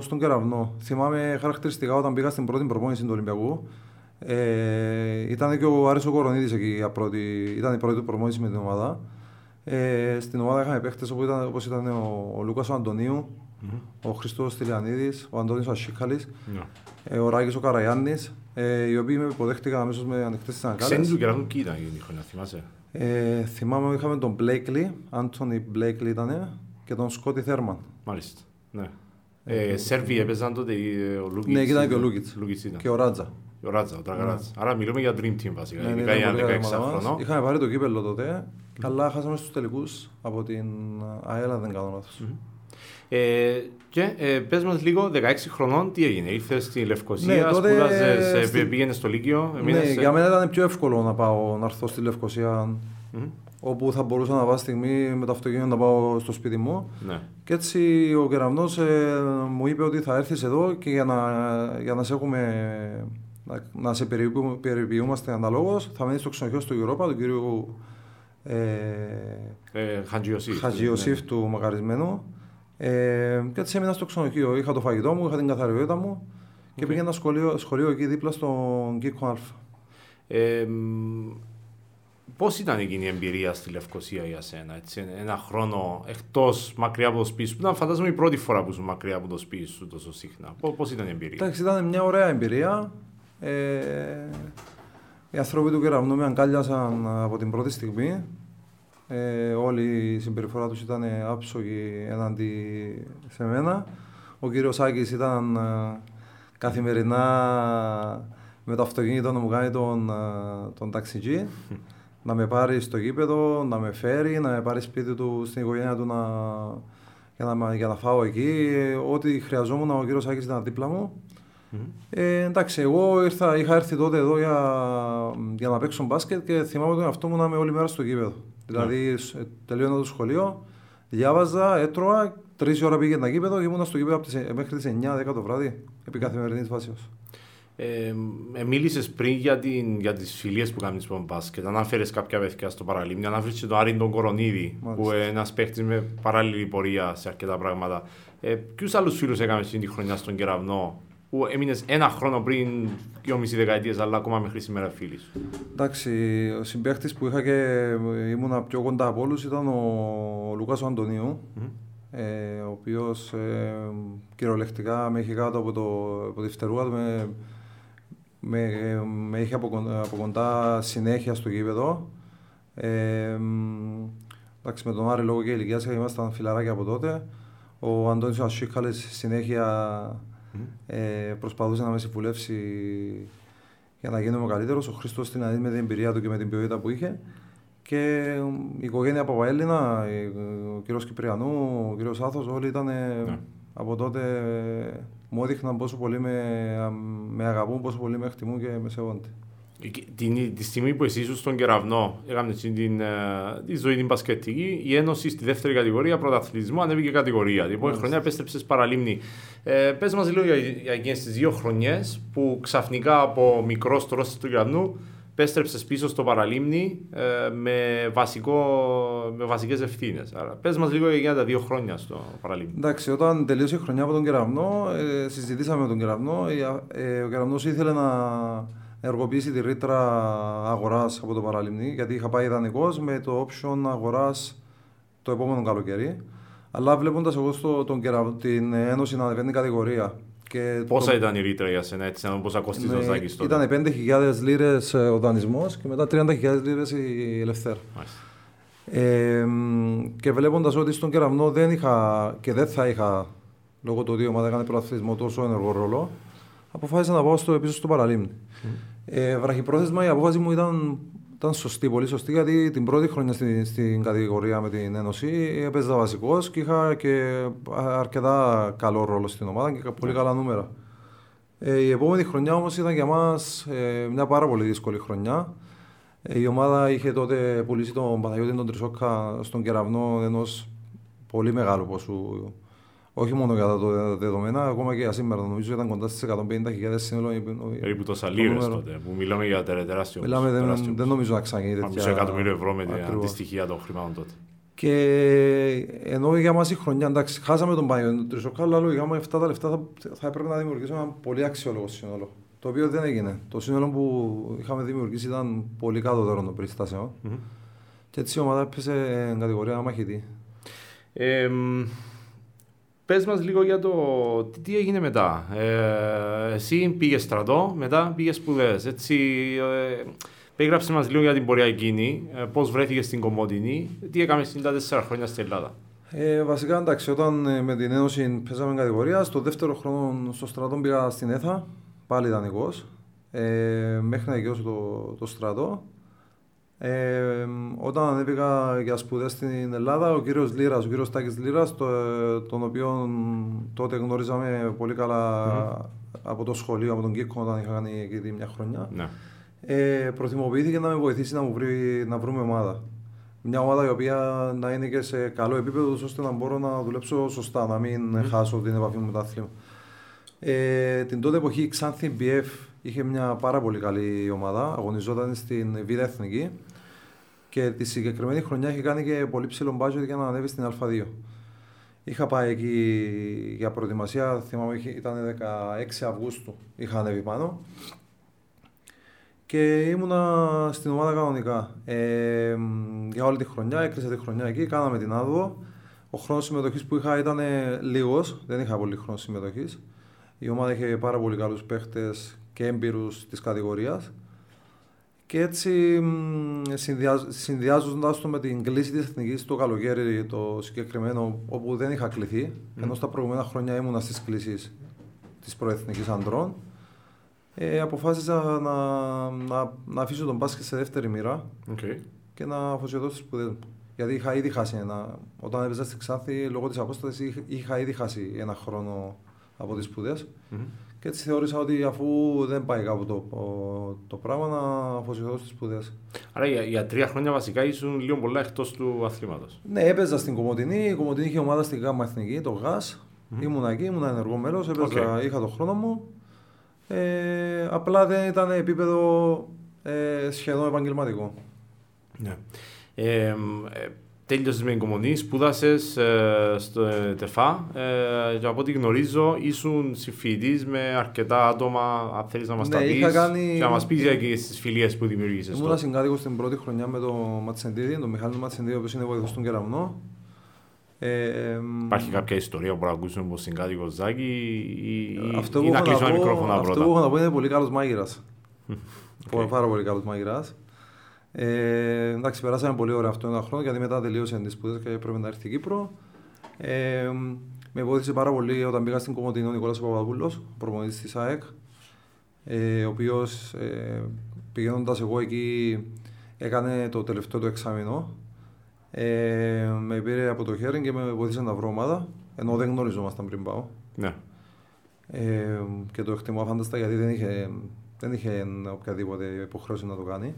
στον Κεραυνό. Θυμάμαι χαρακτηριστικά όταν πήγα στην πρώτη προπόνηση του Ολυμπιακού. Ήταν και ο Άρης ο Κορονίδης εκεί, ήταν η πρώτη του προπόνηση με την ομάδα. Στην ομάδα είχαμε παίχτες όπως ήταν ο Λούκας ο Αντωνίου, ο Χρήστος Τιλιανίδης, ο Αντώνης Σαϊκάλης, ο Ράγκης ο Καραϊάννης, οι οποίοι με υποδέχτηκαν αμέσως με ανοιχτές συναγκάλες. Ξένοι του Κεραυνού και ήταν γενικό, να θυμάσαι. Θυμάμαι ότι είχαμε τον Blakeley, Anthony Blakeley ήταν, και τον Σκότη Θέρμαν. Μάλιστα, ναι. Σέρβοι έπαιζαν τότε ο Λούκιτς. Ναι, ήταν και ο Λούκιτς και ο Ράτζα. Ο Τραγαράτζα. Άρα μιλούμε για Dream Team βασικά, ειδικά για 16 χρονών. Είχαμε πάρει το κύπελλο τότε, αλλά χάσαμε στους τελικούς από την ΑΕΛΑ, δεν κάνω λάθος. Και πες μας λίγο, 16 χρονών, τι έγινε, ήρθες στη Λευκοσία, ναι, σπούδαζες, πήγαινες στο Λύκειο. Ναι, για μένα ήταν πιο εύκολο να έρθω στη Λευκοσία, όπου θα μπορούσα να πάω στιγμή με το αυτοκίνητο να πάω στο σπίτι μου. Ναι. Και έτσι ο Κεραυνός μου είπε ότι θα έρθεις εδώ και για να σε έχουμε, να σε περιποιούμαστε αναλόγως, θα μείνεις στο ξενοδοχείο στο Europa, του κυρίου Χατζιοσίφ, ναι, του μακαρισμένου. Και έτσι έμεινα στο ξενοδοχείο. Είχα το φαγητό μου, είχα την καθαριότητα μου και πήγα ένα σχολείο εκεί δίπλα στον Κίκο Α. Πώς ήταν εκείνη η εμπειρία στη Λευκοσία για σένα, έτσι, ένα χρόνο εκτός μακριά από το σπίτι σου, που ήταν φαντάζομαι η πρώτη φορά που ήσουν μακριά από το σπίτι σου τόσο συχνά. Πώς ήταν η εμπειρία? Εντάξει, ήταν μια ωραία εμπειρία. Οι άνθρωποι του Κεραυνού με αγκάλιασαν από την πρώτη στιγμή. Όλη η συμπεριφορά τους ήταν άψογη έναντι σε μένα. Ο κύριος Άκης ήταν καθημερινά με το αυτοκίνητο να μου κάνει τον ταξιτζή, να με πάρει στο γήπεδο, να με φέρει, να με πάρει σπίτι του, στην οικογένεια του για να φάω εκεί. Ό,τι χρειαζόμουν ο κύριος Άκης ήταν δίπλα μου. Εντάξει, εγώ είχα έρθει τότε εδώ για να παίξω μπάσκετ και θυμάμαι τον εαυτό μου να είμαι όλη μέρα στο γήπεδο. Δηλαδή, τελείωνα το σχολείο, διάβαζα, έτρωα, 3 ώρα πήγαινα γήπεδο και ήμουν στο γήπεδο μέχρι τις 9-10 το βράδυ, επί καθημερινής βάσεως. Μίλησες πριν για τις φιλίες που κάνεις με τον μπάσκετ. Ανάφερες κάποια παιδιά στο Παραλίμνη, ανάφερες και τον Άρη τον Κορονίδη, που ένας παίχτης με παράλληλη πορεία σε αρκετά πράγματα. Ποιους άλλους φίλους έκανες την χρονιά στον Κεραυνό, που έμεινες ένα χρόνο πριν 2,5 δεκαετίες, αλλά ακόμα μέχρι σήμερα φίλοι σου? Εντάξει, ο συμπαίχτης που είχα και ήμουνα πιο κοντά από όλους ήταν ο Λουκάς ο Αντωνίου, ο οποίος κυριολεκτικά με είχε κάτω από τη φτερούγα του, με είχε από κοντά συνέχεια στο γήπεδο. Εντάξει, με τον Άρη λόγω και ηλικίας ήμασταν φιλαράκια από τότε. Ο Αντώνης ο Ασχίκαλης συνέχεια Προσπαθούσε να με συμβουλεύσει για να γίνομαι καλύτερος. Ο Χρήστος Τιλιανίδης με την εμπειρία του και με την ποιότητα που είχε. Και η οικογένεια από Έλληνα, ο κύριος Κυπριανού, ο κύριος Άθος, όλοι ήταν από τότε. Μου έδειχναν πόσο πολύ με αγαπούν, πόσο πολύ με εκτιμούν και με σέβονται. Τη στιγμή που εσύ ήσουν στον Κεραυνό, έκανε τη ζωή την μπασκετική, η Ένωση στη δεύτερη κατηγορία πρωταθλητισμού ανέβηκε κατηγορία. Την επόμενη χρονιά επέστρεψες Παραλίμνη. Πες μας λίγο για εκείνες τις δύο χρονιές που ξαφνικά από μικρός τρόστης του Κεραυνού επέστρεψες πίσω στο Παραλίμνη με βασικές ευθύνες. Άρα, πες μας λίγο για τα δύο χρόνια στο Παραλίμνη. Εντάξει, όταν τελείωσε η χρονιά από τον Κεραυνό, συζητήσαμε με τον Κεραυνό. Ο Κεραυνός ήθελε να εργοποιήσει τη ρήτρα αγοράς από το Παραλίμνη, γιατί είχα πάει ιδανικός με το option αγοράς το επόμενο καλοκαίρι. Αλλά βλέποντας εγώ την Ένωση να ανεβαίνει κατηγορία. Πόσα ήταν η ρήτρα για σένα, έτσι, να πώς ακουστείς ο Ζάκης τότε? Ήταν 5.000 λίρες ο δανεισμός και μετά 30.000 λίρες η Ελευθέρα. Και βλέποντας ότι στον Κεραυνό δεν είχα και δεν θα είχα, λόγω του ότι η ομάδα έκανε προαθλητισμό, τόσο ενεργό ρόλο, αποφάσισα να πάω πίσω στο Παραλίμνη. Βραχυπρόθεσμα η απόφαση μου ήταν σωστή, πολύ σωστή, γιατί την πρώτη χρονιά στην κατηγορία με την Ένωση έπαιζα βασικός και είχα και αρκετά καλό ρόλο στην ομάδα και πολύ καλά νούμερα. Η επόμενη χρονιά όμως ήταν για μας μια πάρα πολύ δύσκολη χρονιά. Η ομάδα είχε τότε πουλήσει τον Παναγιώτη τον Τρισόκκα στον Κεραυνό ενός πολύ μεγάλου ποσού. Όχι μόνο για τα δεδομένα, ακόμα και για σήμερα. Νομίζω ήταν κοντά στις 150.000 σύνολο. Περίπου τόσα λίρες τότε, που μιλάμε για τεράστιο. Δεν νομίζω να ξαναγίνει τέτοια. Μισό εκατομμύριο ευρώ με την αντιστοιχεία των χρημάτων τότε. Και ενώ για μας η χρονιά, εντάξει, χάσαμε τον Παναγιώτη τον Τρισόκκα, αλλά για μας αυτά τα λεφτά θα έπρεπε να δημιουργήσουμε ένα πολύ αξιόλογο σύνολο. Το οποίο δεν έγινε. Το σύνολο που είχαμε δημιουργήσει ήταν πολύ κατώτερο των περιστάσεων. Και έτσι η ομάδα έπεσε κατηγορία μαχητή. Πες μας λίγο για το τι έγινε μετά. Εσύ πήγες στρατό, μετά πήγες σπουδές. Περιγράψε μας λίγο για την πορεία εκείνη, πώς βρέθηκες στην Κομωτινή, τι έκαμες τα 4 χρόνια στην Ελλάδα. Βασικά, εντάξει, όταν με την Ένωση παίζαμε κατηγορία, στο δεύτερο χρόνο στο στρατό πήγα στην ΕΘΑ, πάλι ιδανικός, μέχρι να δικαιώσω το στρατό. Όταν ανέβηκα για σπουδές στην Ελλάδα, ο κύριος Τάκης Λίρας, τον οποίο τότε γνωρίζαμε πολύ καλά από το σχολείο, από τον Κίκο, όταν είχα κάνει εκεί μια χρονιά, προθυμοποιήθηκε να με βοηθήσει να βρούμε ομάδα. Μια ομάδα η οποία να είναι και σε καλό επίπεδο, ώστε να μπορώ να δουλέψω σωστά, να μην χάσω την επαφή μου με το άθλημα. Την τότε εποχή η Xanthi BF είχε μια πάρα πολύ καλή ομάδα, αγωνιζόταν στην Β' Εθνική. Και τη συγκεκριμένη χρονιά είχε κάνει και πολύ ψηλό μπάτζετ για να ανέβει στην Α2. Είχα πάει εκεί για προετοιμασία, θυμάμαι ήταν 16 Αυγούστου, είχα ανέβει πάνω. Και ήμουνα στην ομάδα κανονικά. Για όλη τη χρονιά, έκλεισα τη χρονιά εκεί, κάναμε την άδοδο. Ο χρόνος συμμετοχής που είχα ήταν λίγος, δεν είχα πολύ χρόνο συμμετοχής. Η ομάδα είχε πάρα πολύ καλούς παίχτες και έμπειρους της κατηγορίας. Και έτσι, συνδυάζοντας το με την κλίση της Εθνικής το καλοκαίρι το συγκεκριμένο, όπου δεν είχα κληθεί, ενώ στα προηγούμενα χρόνια ήμουνα στις κλήσεις της Προεθνικής Ανδρών, αποφάσισα να αφήσω τον μπάσκετ σε δεύτερη μοίρα και να αφοσιωθώ στις σπουδές μου. Γιατί είχα ήδη χάσει όταν έπαιζα στη Ξάνθη, λόγω της απόστασης, είχα ήδη χάσει ένα χρόνο από τις σπουδές. Και έτσι θεώρησα ότι αφού δεν πάει κάπου το πράγμα, να αφοσιωθώ στις σπουδές. Άρα για 3 χρόνια βασικά ήσουν λίγο πολλά εκτός του αθλήματος. Ναι, έπαιζα στην Κομωτινή. Η Κομωτινή είχε ομάδα στην ΓΑΜΑ Εθνική, το ΓΑΣ. Ήμουν εκεί, ήμουν ενεργό μέλος, έπαιζα, είχα τον χρόνο μου. Απλά δεν ήταν επίπεδο σχεδόν επαγγελματικό. Ναι. Τέλειωσες με την Κομωτινή, σπούδασες στο ΤΕΦΑ και από ό,τι γνωρίζω ήσουν συμφοιτητής με αρκετά άτομα, αν θέλεις να μας τα πεις και να μας πεις για τις φιλίες που δημιουργήσες. Ήμουν συγκάτοικος την πρώτη χρονιά με τον Ματσεντίνη, τον Μιχάλη Ματσεντίνη, ο οποίος είναι βοηθός στον Κεραυνό. Υπάρχει κάποια ιστορία που ακούσουμε από συγκάτοικος Ζάκη ή να κλείσουμε ένα μικρόφωνο πρώτα? Αυτό που έχω να πω είναι πολύ καλός μάγειρας. Πάρα πολύ καλός μάγειρας. Εντάξει, περάσαμε πολύ ωραία αυτό ένα χρόνο, γιατί μετά τελείωσε τις σπουδές και έπρεπε να έρθει στην Κύπρο. Με βοήθησε πάρα πολύ όταν πήγα στην Κομωτινό ο Νικόλας Παπαδόπουλος, προπονητής της ΑΕΚ, ο οποίος πηγαίνοντας εγώ εκεί έκανε το τελευταίο του εξάμηνο. Με πήρε από το χέρι και με βοήθησε να βρω ομάδα, ενώ δεν γνωριζόμασταν πριν πάω. Ναι. Και το εκτιμώ φανταστά γιατί δεν είχε οποιαδήποτε υποχρέωση να το κάνει.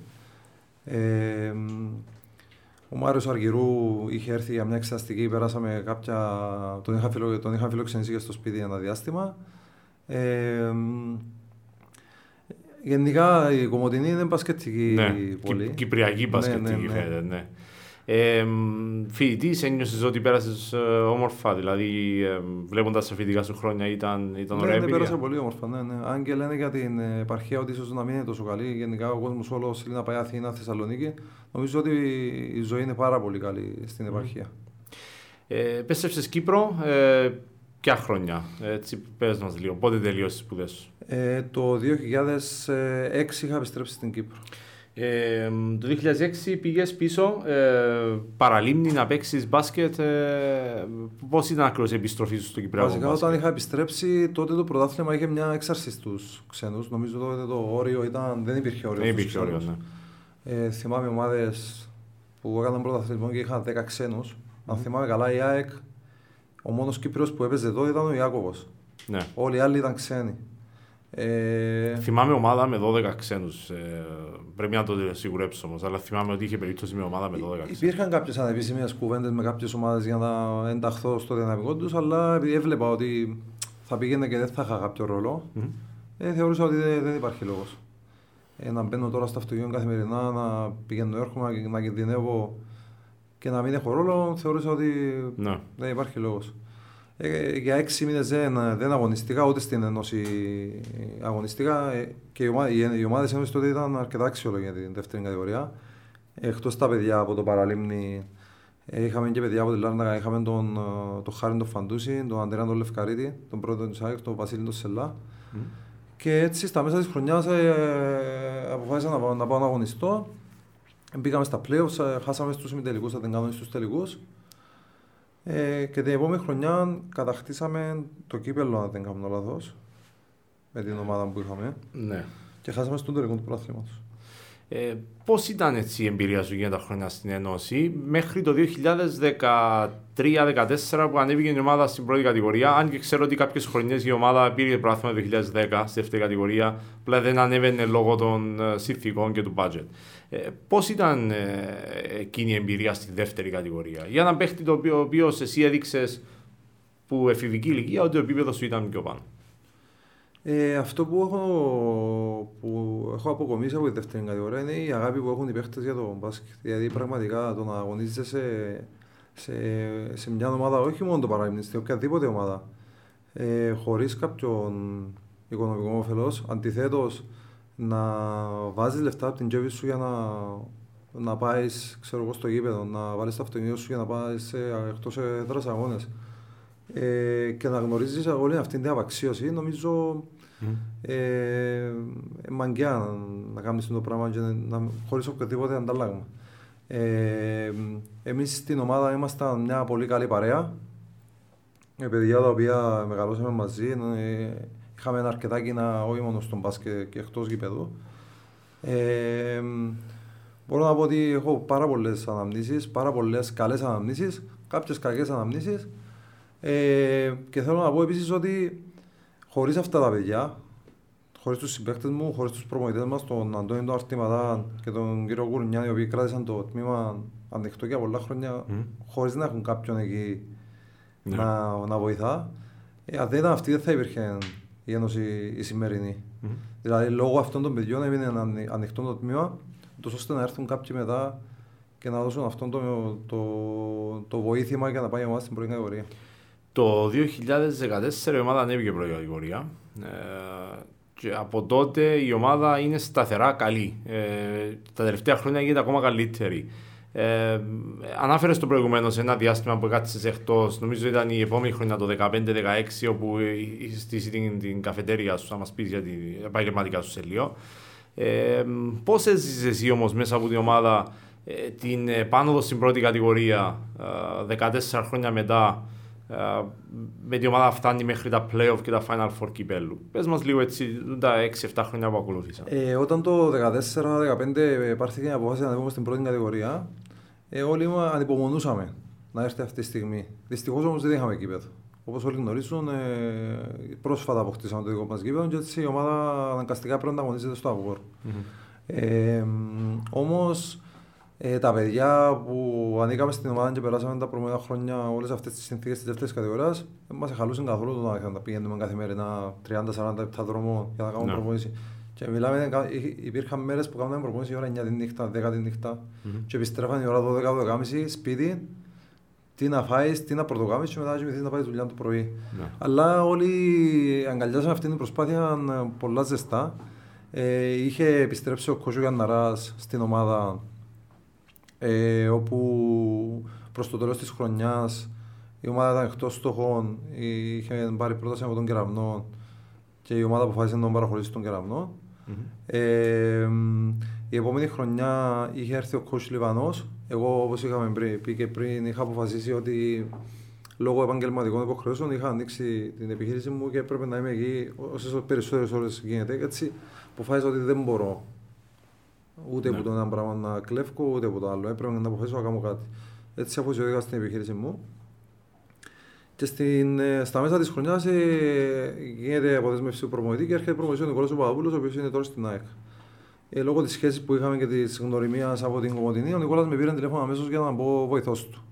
Ο Μάριος Αργυρού είχε έρθει για μια εξεταστική, περάσαμε κάποια... τον είχα φιλοξενήσει και στο σπίτι ένα διάστημα. Γενικά η Κομωτινή είναι μπασκετική, ναι, πολύ. Κυπριακή μπασκετική, ναι, φαίνεται, ναι. Φοιτητής, ένιωσες ότι πέρασες όμορφα, δηλαδή βλέποντας τα φοιτητικά σου χρόνια ήταν ωραία εμπειρία? Ναι, πέρασα πολύ όμορφα, ναι, ναι. Αν και λένε για την επαρχία ότι ίσως να μην είναι τόσο καλή, γενικά ο κόσμος όλος θέλει να πάει Αθήνα, Θεσσαλονίκη, νομίζω ότι η ζωή είναι πάρα πολύ καλή στην επαρχία. Επέστρεψες Κύπρο, ποια χρόνια, έτσι πες μας λίγο, πότε τελειώσεις τις σπουδές σου? Το 2006 είχα επιστρέψει στην Κύπρο. Το 2006 πήγες πίσω, παραλίμνη να παίξεις μπάσκετ. Πώς ήταν ακριβώς η επιστροφή σου στο Κυπριακό μπάσκετ? Βασικά, όταν είχα επιστρέψει, τότε το πρωτάθλημα είχε μια έξαρση στους ξένους. Νομίζω τότε το όριο ήταν, δεν υπήρχε όριο. Δεν υπήρχε όριο, ναι. Θυμάμαι ομάδες που έκαναν πρωταθλητισμό και είχαν 10 ξένους. Αν θυμάμαι καλά, η ΑΕΚ, ο μόνος Κύπριος που έπαιζε εδώ ήταν ο Ιάκωβος. Ναι. Όλοι οι άλλοι ήταν ξένοι. Θυμάμαι ομάδα με 12 ξένους. Πρέπει να το σιγουρέψω όμως, αλλά θυμάμαι ότι είχε περίπτωση με ομάδα με 12 ξένους. Υπήρχαν κάποιες ανεπίσημες κουβέντες με κάποιες ομάδες για να ενταχθώ στο δυναμικό τους, αλλά επειδή έβλεπα ότι θα πήγαινε και δεν θα είχα κάποιο ρόλο, θεωρούσα ότι δεν υπάρχει λόγος. Να μπαίνω τώρα στο αυτοκίνητο καθημερινά, να πηγαίνω έρχομαι, να κινδυνεύω και να μην έχω ρόλο, θεωρούσα ότι δεν υπάρχει λόγος. Για 6 μήνες δεν αγωνιστικά, ούτε στην Ένωση αγωνιστικά, και οι ομάδες Ένωσης τότε ήταν αρκετά αξιόλογοι για την δεύτερη κατηγορία. Εκτός τα παιδιά από το Παραλίμνη, είχαμε και παιδιά από τη Λάρνακα, είχαμε τον Χάρη τον Φαντούζι, τον Αντρέα τον Λευκαρίτη, τον πρόεδρο του ΑΕΚ, τον Βασίλη τον Σελά. Και έτσι στα μέσα της χρονιάς αποφάσισα να πάω να αγωνιστώ. Μπήκαμε στα playoffs, χάσαμε στους ημιτελικούς, θα την κάνουμε στους τελικούς. Και την επόμενη χρονιά κατακτήσαμε το κύπελλο, αν δεν κάνω λάθος, με την ομάδα που είχαμε. Ναι. Και χάσαμε στον τελικό του πρωταθλήματος. Πώς ήταν έτσι η εμπειρία σου για τα χρόνια στην Ένωση, μέχρι το 2013-2014 που ανέβηκε η ομάδα στην πρώτη κατηγορία? Αν και ξέρω ότι κάποιες χρονιές η ομάδα πήρε πρωτάθλημα το 2010 στη δεύτερη κατηγορία, απλά δεν ανέβαινε λόγω των συνθηκών και του μπάτζετ. Πώς ήταν εκείνη η εμπειρία στη δεύτερη κατηγορία, για έναν παίχτη το οποίο εσύ έδειξες που εφηβική ηλικία ότι το επίπεδο σου ήταν πιο πάνω? Αυτό που έχω αποκομίσει από τη δεύτερη κατηγορία είναι η αγάπη που έχουν οι παίχτες για το μπάσκετ. Δηλαδή, πραγματικά το να αγωνίζεσαι σε μια ομάδα, όχι μόνο το παραλυμνιστή, οποιαδήποτε ομάδα, χωρίς κάποιον οικονομικό όφελος, αντιθέτως να βάζεις λεφτά από την τσέπη σου για να πάει στο γήπεδο, να βάλεις το αυτοκίνητο σου για να πάει εκτός έδρας αγώνες. Και να γνωρίζεις όλη αυτή την απαξίωση, νομίζω μαγκιά να κάνεις το πράγμα και χωρίς οποιοδήποτε ανταλλάγμα. Εμείς στην ομάδα ήμασταν μια πολύ καλή παρέα, παιδιά τα οποία μεγαλώσαμε μαζί, είχαμε ένα αρκετά κοινά όχι μόνο στον μπάσκετ και εκτός γηπέδου. Μπορώ να πω ότι έχω πάρα πολλές αναμνήσεις, πάρα πολλές καλές αναμνήσεις, κάποιες κακές αναμνήσεις. Και θέλω να πω επίσης ότι χωρίς αυτά τα παιδιά, χωρίς τους συμπαίκτες μου, χωρίς τους προπονητές μας, τον Αντώνη τον Αρτήματά και τον κύριο Ουγγουνιά, οι οποίοι κράτησαν το τμήμα ανοιχτό για πολλά χρόνια, χωρίς να έχουν κάποιον εκεί να βοηθά, αν δεν ήταν αυτοί δεν θα υπήρχε η Ένωση η σημερινή. Δηλαδή λόγω αυτών των παιδιών έμεινε ανοιχτό το τμήμα, ώστε να έρθουν κάποιοι μετά και να δώσουν αυτό το βοήθημα για να πάει η ομάδα στην πρώτη κατηγορία. Το 2014 η ομάδα ανέβηκε πρώτη κατηγορία και από τότε η ομάδα είναι σταθερά καλή. Τα τελευταία χρόνια γίνεται ακόμα καλύτερη. Ανάφερες το προηγουμένως σε ένα διάστημα που κάτισες εκτός, νομίζω ήταν η επόμενη χρονιά το 15-16, όπου στήσει την καφετέρια σου, θα μας πεις για την επαγγελματικά σου σε λίγο. Πώς έζησες εσύ όμως μέσα από την ομάδα την επάνωδο στην πρώτη κατηγορία 14 χρόνια μετά? με την ομάδα φτάνει μέχρι τα play-off και τα Final Four κυπέλλου. Πες μας λίγο έτσι τα 6-7 χρόνια που ακολούθησαν. Όταν το 14-15 πάρθηκε η αποφάση να ανεβούμε στην πρώτη κατηγορία, όλοι ανυπομονούσαμε να έρθει αυτή τη στιγμή. Δυστυχώς όμως δεν είχαμε κήπεδο. Όπως όλοι γνωρίζουν, πρόσφατα αποκτήσαμε το δικό μας κήπεδο και έτσι η ομάδα αναγκαστικά πρέπει να αγωνίζεται στο αγόρ. Όμως τα παιδιά που ανήκαμε στην ομάδα και περάσαμε τα προηγούμενα χρόνια όλες αυτές τις συνθήκες της δεύτερης κατηγορίας, μας εχαλούσαν καθόλου το να πηγαίνουμε κάθε μέρα 30-40 λεπτά δρόμο για να κάνουμε προπόνηση. Και μιλάμε, υπήρχαν μέρες που κάναμε προπόνηση η ώρα 9 τη νύχτα, 10 τη νύχτα και επιστρέφαν η ώρα 12-12.30 σπίτι. Τι να φάεις, τι να πρωτοκάμεις και μετά να κοιμηθείς να πάει δουλειά το πρωί. Ναι. Αλλά όλοι αγκαλιάσαν αυτή την προσπάθεια πολλά ζεστά. Είχε επιστρέψει ο Κώστας Γιαννάρας στην ομάδα, όπου προς το τέλος της χρονιάς η ομάδα ήταν εκτός στόχων, είχε πάρει πρόταση από τον Κεραυνό και η ομάδα αποφάσισε να τον παραχωρήσει τον Κεραυνό. Η επόμενη χρονιά είχε έρθει ο Κώστας Λιβανός. Εγώ, όπως είχαμε πει και πριν, είχα αποφασίσει ότι λόγω επαγγελματικών υποχρεώσεων είχα ανοίξει την επιχείρηση μου και έπρεπε να είμαι εκεί όσες περισσότερες ώρες γίνεται. Έτσι, αποφάσισα ότι δεν μπορώ ούτε από το ένα πράγμα να κλέφω, ούτε από το άλλο. Έπρεπε να αποφασίσω να κάνω κάτι. Έτσι, αφοσιώθηκα στην επιχείρηση μου. Και στα μέσα της χρονιάς γίνεται αποδέσμευση του προπονητή και έρχεται προπονητής ο Νικόλας Παπαδόπουλος, ο οποίος είναι τώρα στην ΑΕΚ. Λόγω της σχέσης που είχαμε και της γνωριμίας από την Κομωτινή, ο Νικόλας με πήρε τηλέφωνο αμέσως για να μπω βοηθός του.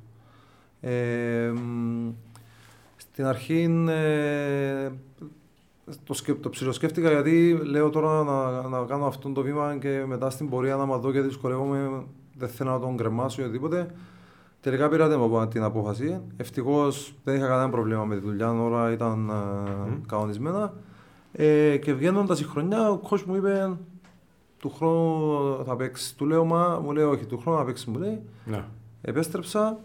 Στην αρχή το ψιλοσκέφτηκα, γιατί λέω τώρα να κάνω αυτό το βήμα και μετά στην πορεία να μαθώ, γιατί δυσκολεύομαι, δεν θέλω να τον κρεμάσω ή οτιδήποτε. Τελικά πήρατε την απόφαση. Ευτυχώς δεν είχα κανένα πρόβλημα με τη δουλειά, ώρα ήταν κανονισμένα. Και βγαίνοντας η χρονιά, ο coach μου είπε του χρόνου θα παίξει. Του λέω, μα μου λέει όχι, του χρόνου θα παίξει, μου λέει. Ναι. Επέστρεψα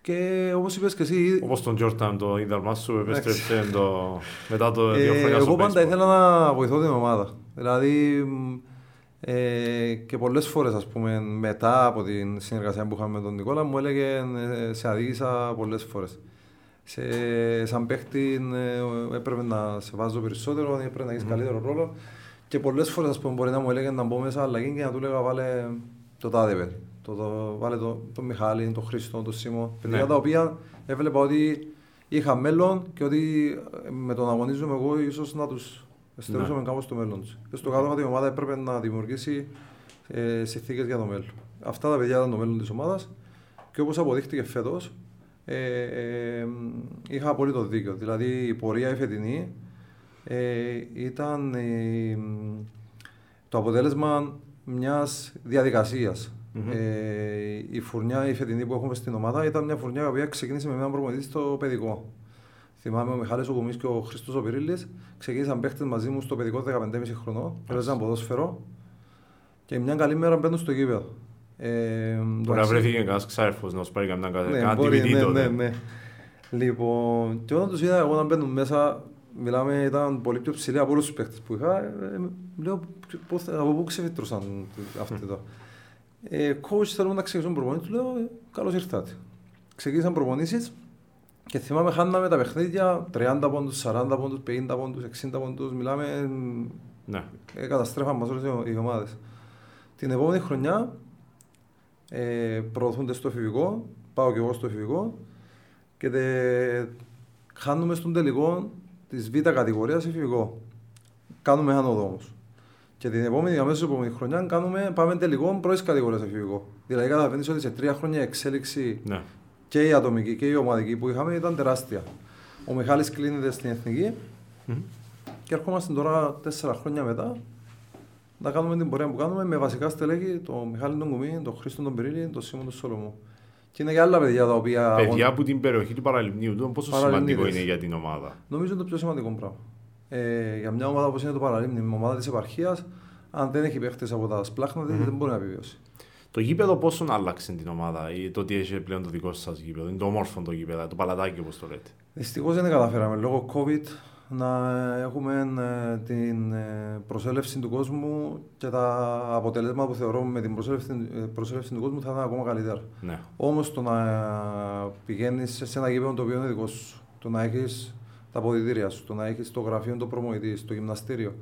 και όπως είπες και εσύ. Όπως τον Jordan, το ίδαλμά σου, επέστρεψε μετά το 2 χρόνια. Εγώ πάντα ήθελα να βοηθώ την ομάδα. Δηλαδή, και πολλές φορές, ας πούμε, μετά από την συνεργασία που είχαμε με τον Νικόλα, μου έλεγε σε αδίκησα πολλές φορές. Σαν παίχτη έπρεπε να σε βάζω περισσότερο, έπρεπε να έχεις καλύτερο ρόλο. Και πολλές φορές, ας πούμε, μπορεί να μου έλεγε να μπω μέσα αλλαγή και να του έλεγα βάλε το Τάδεβερ, βάλε το Μιχάλη, το Χρήστο, το Σίμο. Παιδιά τα οποία έβλεπα ότι είχα μέλλον και ότι με τον αγωνίζομαι εγώ ίσως να τους στερούσαμε κάπως το μέλλον τους. Και στο κάτω-κάτω η ομάδα έπρεπε να δημιουργήσει συνθήκες για το μέλλον. Αυτά τα παιδιά ήταν το μέλλον της ομάδας και όπως αποδείχτηκε φέτος, είχα απόλυτο δίκιο. Δηλαδή η πορεία η φετινή ήταν το αποτέλεσμα μιας διαδικασίας. Η φουρνιά η φετινή που έχουμε στην ομάδα ήταν μια φουρνιά η οποία ξεκίνησε με έναν προπονητή στο παιδικό. Θυμάμαι ο Μιχάλης ο Γουμής και ο Χρήστος ο Πυρίλης ξεκίνησαν παίχτες μαζί μου στο παιδικό 15,5 χρονών. Παίζαν ποδόσφαιρο και μια καλή μέρα μπαίνουν στο γήπεδο. Μπορεί να βρέθηκε ένας ξάρφος να σου πάρει καμιά DVD. Ναι. Λοιπόν, και όταν τους είδα εγώ να μπαίνουν μέσα, μιλάμε, ήταν πολύ πιο ψηλή από όλους τους παίχτες που είχα. Λέω, από πού ξεφύτρωσαν αυτοί εδώ. Coach, θέλουμε να ξεκινήσουμε προπονήσεις. Του λέω, καλώς ήρθατε. Ξεκίνησαν προπονήσεις και θυμάμαι, χάναμε τα παιχνίδια 30 πόντους, 40 πόντους, 50 πόντους, 60 πόντους. Μιλάμε, καταστρέφαν μας όλες οι ομάδες. Την επόμενη χρονιά προωθούνται στο εφηβικό, πάω και εγώ στο εφηβικό και χάνουμε στον τελικό της β' κατηγορίας εφηβικό. Κάνουμε έναν οδό όμως. Και την επόμενη χρονιά πάμε τελικό πρώτης κατηγορίας εφηβικό. Δηλαδή καταλαβαίνεις ότι σε 3 χρόνια η εξέλιξη και η ατομική και η ομαδική που είχαμε ήταν τεράστια. Ο Μιχάλης κλείνεται στην Εθνική και ερχόμαστε τώρα 4 χρόνια μετά να κάνουμε την πορεία που κάνουμε με βασικά στελέχη τον Μιχάλη τον Κουμί, τον Χρήστο τον Πυρίλη, τον Σίμον τον Σολομό. Και είναι και άλλα παιδιά τα οποία. Παιδιά από την περιοχή του Παραλυμνίου, πόσο σημαντικό είναι για την ομάδα. Νομίζω είναι το πιο σημαντικό πράγμα. Για μια ομάδα όπως είναι το Παραλυμνίου, η ομάδα της επαρχίας, αν δεν έχει παίχτες από τα σπλάχνα, δεν μπορεί να επιβιώσει. Το γήπεδο πόσο άλλαξε την ομάδα, ή το τι έχει πλέον το δικό σας γήπεδο, είναι το όμορφο το γήπεδο, το παλατάκι όπως το λέτε. Δυστυχώς δεν καταφέραμε λόγω COVID. να έχουμε την προσέλευση του κόσμου και τα αποτελέσματα που θεωρούμε με την προσέλευση του κόσμου θα είναι ακόμα καλύτερα. Ναι. Όμως το να πηγαίνεις σε ένα γήπεδο το οποίο είναι δικό σου, το να έχεις τα αποδυτήρια σου, το να έχεις το γραφείο, το προμοητή, το γυμναστήριο,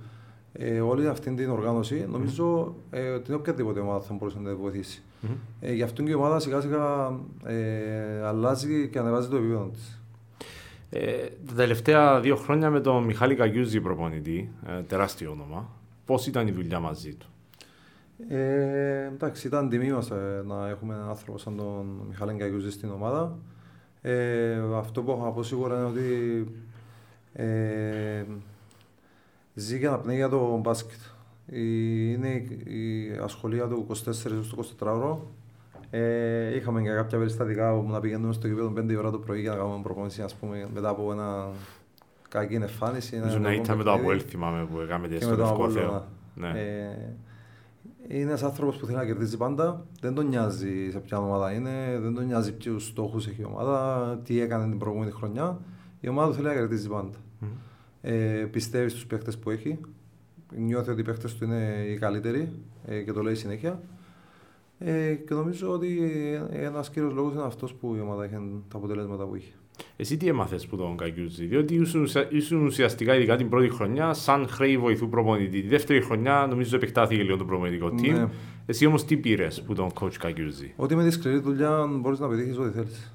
όλη αυτή την οργάνωση, νομίζω ότι οποιαδήποτε ομάδα θα μπορούσε να τη βοηθήσει. Mm-hmm. Γι' αυτό και η ομάδα σιγά σιγά αλλάζει και ανεβάζει το επίπεδο της. Τα τελευταία 2 χρόνια με τον Μιχάλη Καγιούζη προπονητή, τεράστιο όνομα, πώς ήταν η δουλειά μαζί του? Εντάξει, ήταν τιμή μας να έχουμε έναν άνθρωπο σαν τον Μιχάλη Καγιούζη στην ομάδα. Αυτό που έχω να πω σίγουρα είναι ότι ζει και αναπνέει για το μπάσκετ. Είναι η ασχολία του 24 στο 24 ώρο. Είχαμε και κάποια περιστατικά που να πηγαίνουμε στο γήπεδο 5 ώρα το πρωί για να κάνουμε προπόνηση, ας πούμε, μετά από ένα κακή εμφάνιση. Να ήταν μετά από έλθιμα που έκαμε στο Λευκό Θεό. Είναι ένας άνθρωπος που θέλει να κερδίζει πάντα, δεν τον νοιάζει σε ποια ομάδα είναι, δεν τον νοιάζει ποιους στόχους έχει η ομάδα, τι έκανε την προηγούμενη χρονιά. Η ομάδα του θέλει να κερδίζει πάντα. Mm. Πιστεύει στους παίχτες που έχει, νιώθει ότι οι παίχτες του είναι οι καλύτεροι και το λέει συνέχεια. Και νομίζω ότι ένας κύριος λόγος είναι αυτός που η ομάδα είχε τα αποτελέσματα που είχε. Εσύ τι έμαθες που τον Καγιούζη? Διότι ήσουν ουσιαστικά, ειδικά την πρώτη χρονιά, σαν χρέη βοηθού προπονητή. Τη δεύτερη χρονιά νομίζω επεκτάθηκε λίγο το προπονητικό team. Ναι. Εσύ όμως τι πήρες που τον coach Καγιούζη? Ότι με τη σκληρή δουλειά μπορείς να πετύχεις ό,τι θέλεις.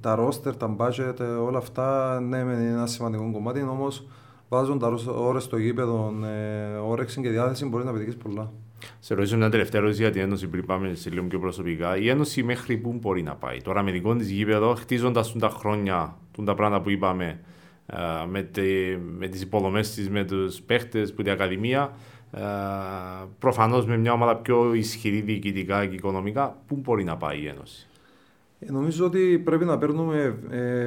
Τα roster, τα budget, όλα αυτά ναι, είναι ένα σημαντικό κομμάτι. Όμως βάζοντα ώρες στο γήπεδο, όρεξη και διάθεση, μπορείς να πετύχεις πολλά. Σε ρωτήσω μια τελευταία ερώτηση για την Ένωση πριν πάμε σε λίγο πιο προσωπικά. Η Ένωση μέχρι πού μπορεί να πάει? Τώρα με δικό της γήπεδο, χτίζοντας τα χρόνια, τα πράγματα που είπαμε, με τις υποδομές της, με τους παίχτες, την ακαδημία, προφανώς με μια ομάδα πιο ισχυρή διοικητικά και οικονομικά, πού μπορεί να πάει η Ένωση? Νομίζω ότι πρέπει να παίρνουμε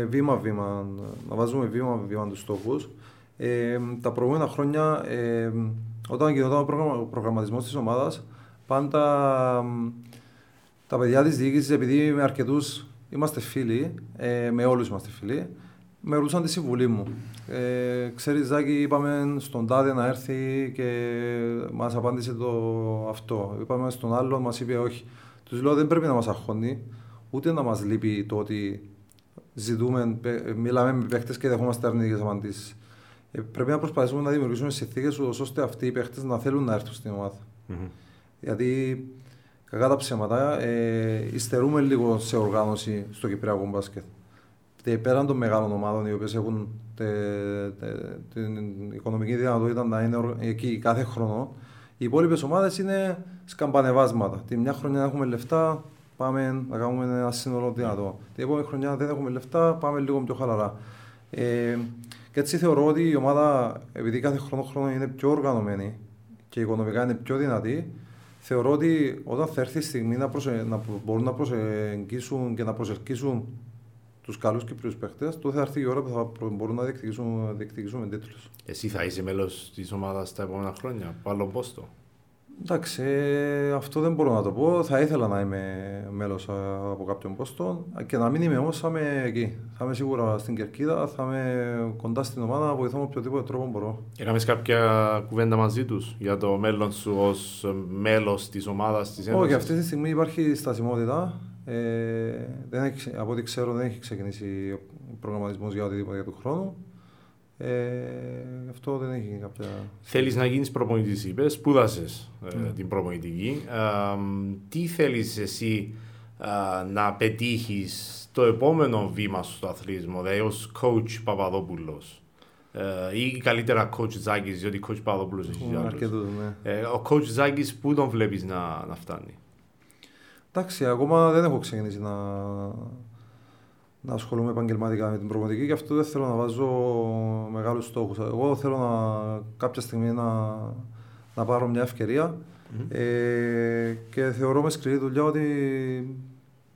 βήμα-βήμα, να βάζουμε βήμα-βήμα τους στόχους. Τα προηγούμενα χρόνια, όταν γινόταν ο προγραμματισμός της ομάδας, πάντα τα παιδιά της διοίκησης, επειδή με αρκετούς είμαστε φίλοι, με όλους είμαστε φίλοι, με ρωτούσαν τη συμβουλή μου. Ξέρεις Ζάκη, είπαμε στον τάδε να έρθει και μας απάντησε το αυτό. Είπαμε στον άλλο, μας είπε όχι. Τους λέω δεν πρέπει να μας αγχώνει, ούτε να μας λείπει το ότι ζητούμε, μιλάμε με παίχτες και δεχόμαστε αρνητικές απαντήσεις. Πρέπει να προσπαθήσουμε να δημιουργήσουμε συνθήκες ώστε αυτοί οι παίχτες να θέλουν να έρθουν στην ομάδα. Mm-hmm. Γιατί, κακά τα ψέματα, υστερούμε λίγο σε οργάνωση στο κυπριακό μπάσκετ. Πέραν των μεγάλων ομάδων, οι οποίες έχουν την οικονομική δυνατότητα να είναι εκεί κάθε χρόνο, οι υπόλοιπες ομάδες είναι σκαμπανεβάσματα. Τη μια χρονιά έχουμε λεφτά, πάμε να κάνουμε ένα σύνολο δυνατό. Την επόμενη χρονιά δεν έχουμε λεφτά, πάμε λίγο πιο χαλαρά. Και έτσι θεωρώ ότι η ομάδα, επειδή κάθε χρόνο είναι πιο οργανωμένη και οικονομικά είναι πιο δυνατή, θεωρώ ότι όταν θα έρθει η στιγμή να μπορούν να προσεγγίσουν και να προσελκύσουν τους καλούς Κύπριους παίχτες, τότε θα έρθει η ώρα που θα μπορούν να διεκδικήσουν τίτλους. Εσύ θα είσαι μέλος της ομάδας τα επόμενα χρόνια, πάλι πόστο? Εντάξει, αυτό δεν μπορώ να το πω. Θα ήθελα να είμαι μέλος από κάποιον πόστο και να μην είμαι όμως, θα είμαι εκεί. Θα είμαι σίγουρα στην κερκίδα, θα είμαι κοντά στην ομάδα, να βοηθώ με οποιοδήποτε τρόπο μπορώ. Έκαμες κάποια κουβέντα μαζί τους για το μέλλον σου ως μέλος της ομάδας της Ένωσης? Όχι, αυτή τη στιγμή υπάρχει στασιμότητα. Από ό,τι ξέρω δεν έχει ξεκινήσει ο προγραμματισμός για οτιδήποτε για τον χρόνο. Αυτό δεν έχει κάποια... Θέλεις να γίνεις προπονητής, είπες, σπούδασες την προπονητική. Τι θέλεις εσύ να πετύχεις το επόμενο βήμα σου στο αθλητισμό, δηλαδή ως coach Παπαδόπουλος ή καλύτερα coach Ζάκης, διότι coach Παπαδόπουλος έχει αρκετούς. Ο coach Ζάκης πού τον βλέπεις να φτάνει? Εντάξει, ακόμα δεν έχω ξεκινήσει να ασχολούμαι επαγγελματικά με την προπονητική, γι' αυτό δεν θέλω να βάζω μεγάλους στόχους. Εγώ θέλω κάποια στιγμή να πάρω μια ευκαιρία και θεωρώ με σκληρή δουλειά ότι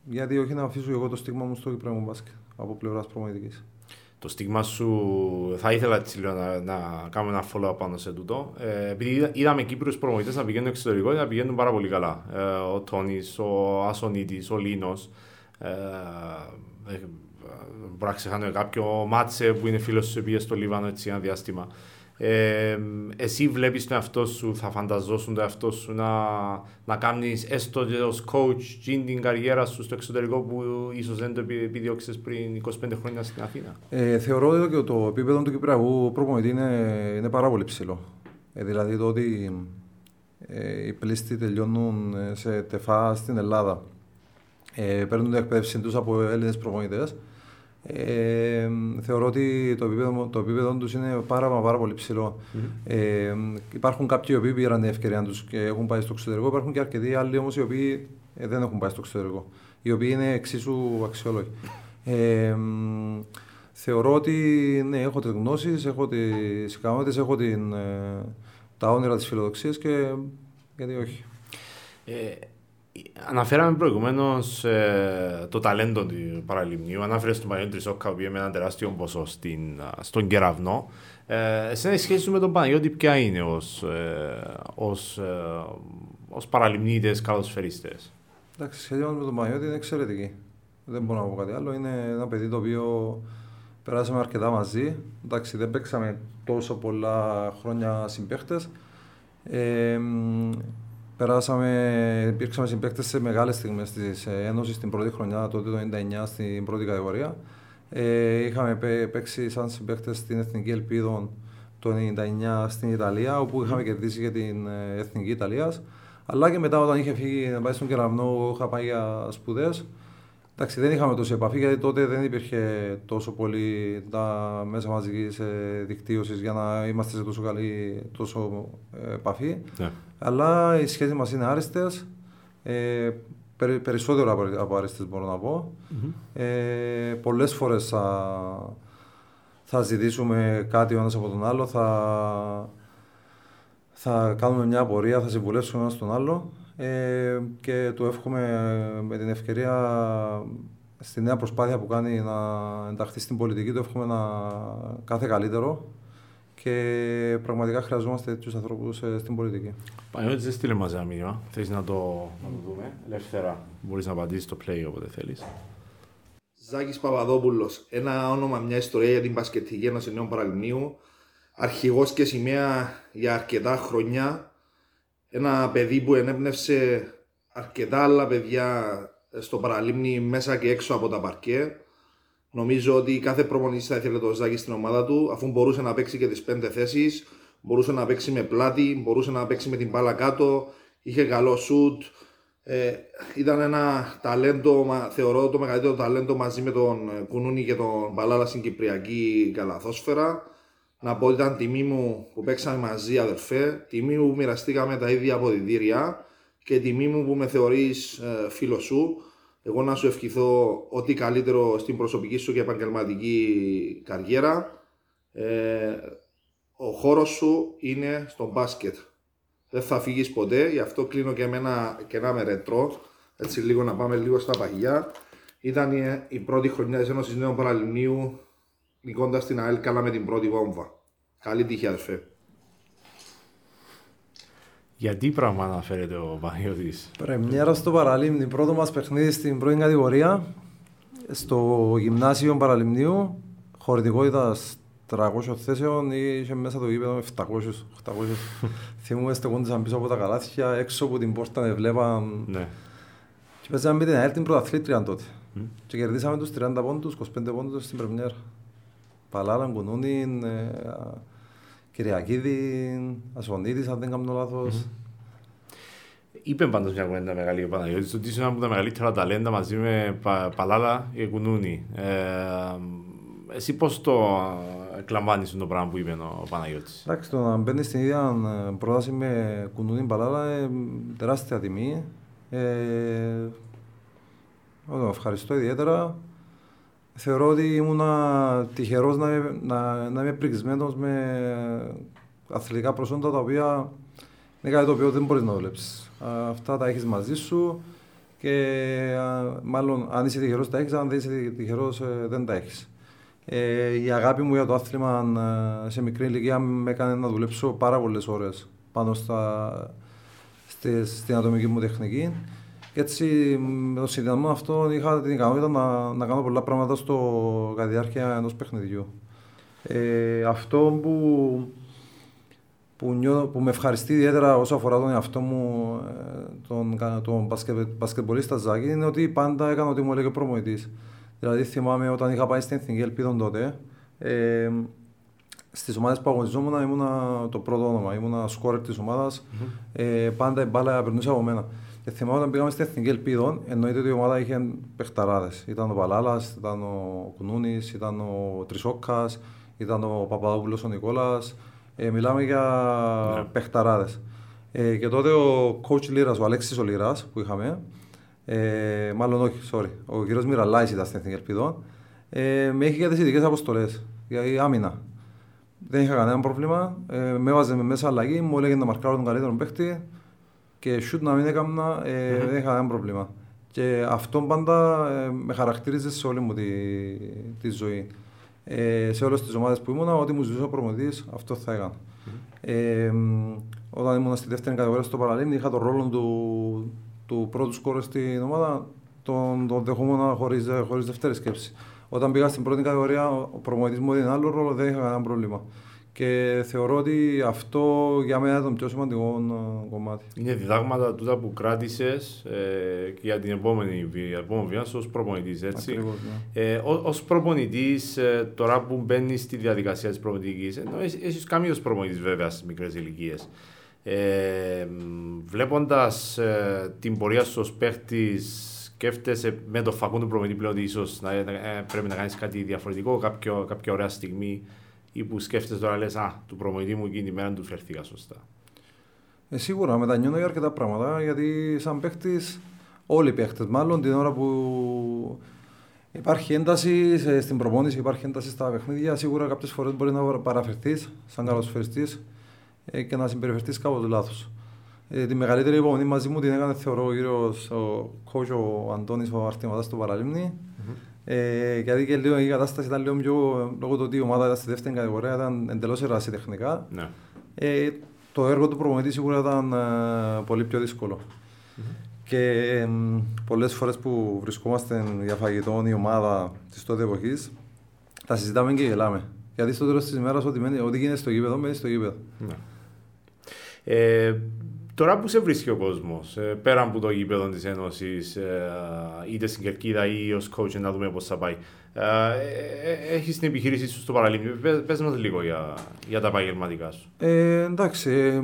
γιατί όχι να αφήσω εγώ το στίγμα μου στο κυπριακό μπάσκετ από πλευράς προπονητικής. Το στίγμα σου, θα ήθελα έτσι, λέω, να κάνω ένα follow-up πάνω σε τούτο. Επειδή είδαμε Κύπριους προπονητές να πηγαίνουν εξωτερικό και να πηγαίνουν πάρα πολύ καλά. Ο Τόνης, ο Ασονίτης, ο Λίνος. Μπορώ να ξεχάνω κάποιο μάτσε που είναι φίλος σου, πήγε στο Λίβανο έτσι ένα διάστημα. Εσύ βλέπεις τον εαυτό σου, θα φανταζόσουν τον εαυτό σου να κάνεις έστω ως coach την καριέρα σου στο εξωτερικό που ίσως δεν το επιδίωξες πριν 25 χρόνια στην Αθήνα? Θεωρώ ότι το επίπεδο του Κυπριακού προπονητή είναι πάρα πολύ ψηλό. Δηλαδή το ότι οι πλήστοι τελειώνουν σε τεφά στην Ελλάδα, παίρνουν την εκπαίδευση τους από Έλληνες προπονητές. Θεωρώ ότι το επίπεδο τους είναι πάρα πολύ ψηλό. Mm-hmm. Υπάρχουν κάποιοι οι οποίοι πήραν την ευκαιρία τους και έχουν πάει στο εξωτερικό, υπάρχουν και αρκετοί άλλοι όμως οι οποίοι δεν έχουν πάει στο εξωτερικό, οι οποίοι είναι εξίσου αξιόλογοι. Θεωρώ ότι ναι, έχω τις γνώσεις, έχω τις ικανότητες, έχω τα όνειρα της φιλοδοξίας και γιατί όχι. Αναφέραμε προηγουμένως το ταλέντο του Παραλιμνίου. Ανάφερες τον Παναγιώτη Τρισόκκα, ο οποίος με ένα τεράστιο ποσό στον Κεραυνό. Σε η σχέση με τον Παναγιώτη, ποια είναι ως παραλιμνίτες, καλοσφαιρίστες? Εντάξει, η σχέση με τον Παναγιώτη είναι εξαιρετική. Δεν μπορώ να πω κάτι άλλο. Είναι ένα παιδί το οποίο περάσαμε αρκετά μαζί. Εντάξει, δεν παίξαμε τόσο πολλά χρόνια συμπαίχτες. Υπήρξαμε συμπαίκτες σε μεγάλες στιγμές της Ένωσης την πρώτη χρονιά, τότε το 1999 στην πρώτη κατηγορία. Είχαμε παίξει σαν συμπαίκτες στην Εθνική Ελπίδων το 1999 στην Ιταλία, όπου είχαμε κερδίσει για την Εθνική Ιταλίας. Αλλά και μετά, όταν είχε φύγει να πάει στον Κεραυνό, είχα πάει για σπουδές. Εντάξει, δεν είχαμε τόση επαφή, γιατί τότε δεν υπήρχε τόσο πολύ τα μέσα μαζικής δικτύωσης για να είμαστε σε τόσο καλή επαφή. Yeah. Αλλά οι σχέσεις μας είναι άριστες, περισσότερο από άριστες μπορώ να πω. Mm-hmm. Πολλές φορές θα ζητήσουμε κάτι ο ένας από τον άλλο, θα κάνουμε μια απορία, θα συμβουλεύσουμε ένας τον άλλο. Και του εύχομαι με την ευκαιρία στη νέα προσπάθεια που κάνει να ενταχθεί στην πολιτική, του εύχομαι κάθε καλύτερο και πραγματικά χρειαζόμαστε τέτοιους ανθρώπους στην πολιτική. Παναγιώτη, δεν στείλε μαζί ένα μήνυμα. Θέλεις να το δούμε ελεύθερα? Μπορείς να απαντήσεις στο play όποτε θέλεις. Ζάκης Παπαδόπουλος, ένα όνομα, μια ιστορία για την Μπασκετική Ένωση Νέων Παραλυμνίου, αρχηγός και σημαία για αρκετά χρόνια. Ένα παιδί που ενέπνευσε αρκετά άλλα παιδιά στο Παραλίμνη, μέσα και έξω από τα παρκέ. Νομίζω ότι κάθε προπονητής θα ήθελε το Ζάκη στην ομάδα του, αφού μπορούσε να παίξει και τις 5 θέσεις, μπορούσε να παίξει με πλάτη, μπορούσε να παίξει με την μπάλα κάτω, είχε καλό σουτ. Ήταν ένα ταλέντο, θεωρώ το μεγαλύτερο ταλέντο μαζί με τον Κουνούνι και τον Μπαλάλα στην κυπριακή καλαθόσφαιρα. Να πω ότι ήταν τιμή μου που παίξαμε μαζί, αδερφέ, τιμή μου που μοιραστήκαμε τα ίδια αποδυτήρια και τιμή μου που με θεωρείς φίλο σου. Εγώ να σου ευχηθώ ό,τι καλύτερο στην προσωπική σου και επαγγελματική καριέρα. Ο χώρος σου είναι στο μπάσκετ. Δεν θα φύγεις ποτέ, γι' αυτό κλείνω και εμένα και ένα με ρετρό, έτσι λίγο να πάμε λίγο στα παγιά. Ήταν η πρώτη χρονιά της Ένωσης Νέων Παραλυμνίου, νικώντας την ΑΕΛ καλά με την πρώτη βόμβα. Καλή τύχη, αδερφέ. Γιατί πράγμα αναφέρεται ο Παναγιώτης? Πρεμιέρα στο Παραλίμνη, πρώτο μας παιχνίδι στην πρώτη κατηγορία, στο γυμνάσιο Παραλυμνίου, χωρητικότητας 300 θέσεων, είχε μέσα το γήπεδο με 700. Θυμούμε στεκόντουσαν πίσω από τα καλάθια, έξω από την πόρτα με βλέπαν. Ναι. Και παίζαμε με την ΑΕΛ την πρωταθλήτρια τότε. Mm. Και κερδίσαμε τους 30 πόντους, 25 πόντους στην πρεμιέρα. Παλάλαν, Κουνούνιν, Κυριακίδη, Ασονίδης, αν δεν κάνω λάθος. Mm-hmm. Είπε πάντως μια κουβέντα μεγάλη ο Παναγιώτης, ότι είσαι ένα από τα μεγαλύτερα ταλέντα μαζί με Παλάλα και Κουνούνι. Εσύ πώς το εκλαμβάνεις το πράγμα που είπε ο Παναγιώτης? Εντάξει, το να μπαίνεις στην ίδια πρόταση με Κουνούνι Παλάλα, τεράστια τιμή. Ευχαριστώ ιδιαίτερα. Θεωρώ ότι ήμουν τυχερός να είμαι πρικισμένος με αθλητικά προσόντα, τα οποία είναι κάτι το οποίο δεν μπορείς να δουλέψεις. Αυτά τα έχεις μαζί σου και μάλλον αν είσαι τυχερός τα έχεις, αν δεν είσαι τυχερός δεν τα έχεις. Η αγάπη μου για το άθλημα σε μικρή ηλικία με έκανε να δουλέψω πάρα πολλές ώρες πάνω στην ατομική μου τεχνική. Έτσι, με το συνδυασμό αυτό είχα την ικανότητα να κάνω πολλά πράγματα κατά τη διάρκεια ενός παιχνιδιού. Αυτό που με ευχαριστεί ιδιαίτερα όσο αφορά τον εαυτό μου, τον μπασκετμπολίστα Ζάκη, είναι ότι πάντα έκανα ό,τι μου έλεγε ο προπονητής. Δηλαδή, θυμάμαι όταν είχα πάει στην Εθνική Ελπίδων τότε, στις ομάδες που αγωνιζόμουν ήμουνα το πρώτο όνομα, ήμουνα σκόρερ της ομάδας, πάντα η μπάλα περνούσε από μένα. Και θυμάμαι όταν πήγαμε στην Εθνική Ελπίδων, εννοείται ότι η ομάδα είχε παιχταράδες. Ήταν ο Παλάλας, ήταν ο Κουνούνης, ήταν ο Τρισόκκας, ήταν ο Παπαδόπουλος ο Νικόλας. Μιλάμε για παιχταράδες. Και τότε ο coach Λίρας, ο Αλέξης ο Λίρας που είχαμε, ο κύριος Μυραλάης ήταν στην Εθνική Ελπίδων, με είχε για τις ειδικές αποστολές, για η άμυνα. Δεν είχα κανένα πρόβλημα, με έβαζε μέσα αλλαγή, μου έλεγε να μαρκάρω τον καλύτερο παίχτη και shoot να μην έκανα, δεν είχα κανένα πρόβλημα. Και αυτό πάντα με χαρακτήριζε σε όλη μου τη ζωή. Σε όλες τις ομάδες που ήμουνα, ό,τι μου ζητούσε ο προπονητής, αυτό θα έκανα. Όταν ήμουν στη δεύτερη κατηγορία στο Παραλίμνη, είχα τον ρόλο του πρώτου σκόρερ στην ομάδα, τον δεχόμουν χωρίς δεύτερη σκέψη. Όταν πήγα στην πρώτη κατηγορία, ο προπονητής μου έδινε άλλο ρόλο, δεν είχα κανένα πρόβλημα. Και θεωρώ ότι αυτό για μένα ήταν το πιο σημαντικό κομμάτι. Είναι διδάγματα τούτα που κράτησες για την επόμενη βία ως προπονητής, έτσι. Ακριβώς, ναι. Ως προπονητής, τώρα που μπαίνεις στη διαδικασία της προπονητικής, έχεις κάνει ως προπονητής βέβαια στις μικρές ηλικίες. Βλέποντας την πορεία σου ως παίχτης, σκέφτεσαι με το φακό του προπονητή πλέον ότι ίσως πρέπει να κάνεις κάτι διαφορετικό, κάποια ωραία στιγμή, ή που σκέφτεσαι τώρα λες, του προπονητή μου εκείνη τη μέρα του φερθήκα σωστά? Σίγουρα, μετανιώνω για αρκετά πράγματα, γιατί σαν παίχτης, όλοι οι παίχτες μάλλον, την ώρα που υπάρχει ένταση στην προπόνηση, υπάρχει ένταση στα παιχνίδια, σίγουρα κάποιες φορές μπορεί να παραφερθείς σαν καλοσφαιριστής και να συμπεριφερθείς κάπως λάθος. Τη μεγαλύτερη υπομονή μαζί μου την έκανε, θεωρώ, ο κύριος coach ο Αντώνης ο Αρτηματάς του Παραλίμνη. Γιατί και λίγο η κατάσταση ήταν λίγο πιο, λόγω του ότι η ομάδα ήταν στη δεύτερη κατηγορία, ήταν εντελώς ερασιτεχνικά. Ναι. Το έργο του προπονητή σίγουρα ήταν πολύ πιο δύσκολο. Και πολλές φορές που βρισκόμαστε για φαγητόν η ομάδα της τότε εποχής, τα συζητάμε και γελάμε. Γιατί στο τέλος της ημέρας, ό,τι γίνεται στο γήπεδο, μένει στο γήπεδο. Ναι. Τώρα που σε βρίσκει ο κόσμος, πέραν από το γήπεδο της Ένωσης, είτε στην Κερκίδα ή ως coach, να δούμε πώς θα πάει, έχεις την επιχείρησή σου στο Παραλίμνη. Πες μας λίγο για τα επαγγελματικά σου. Εντάξει,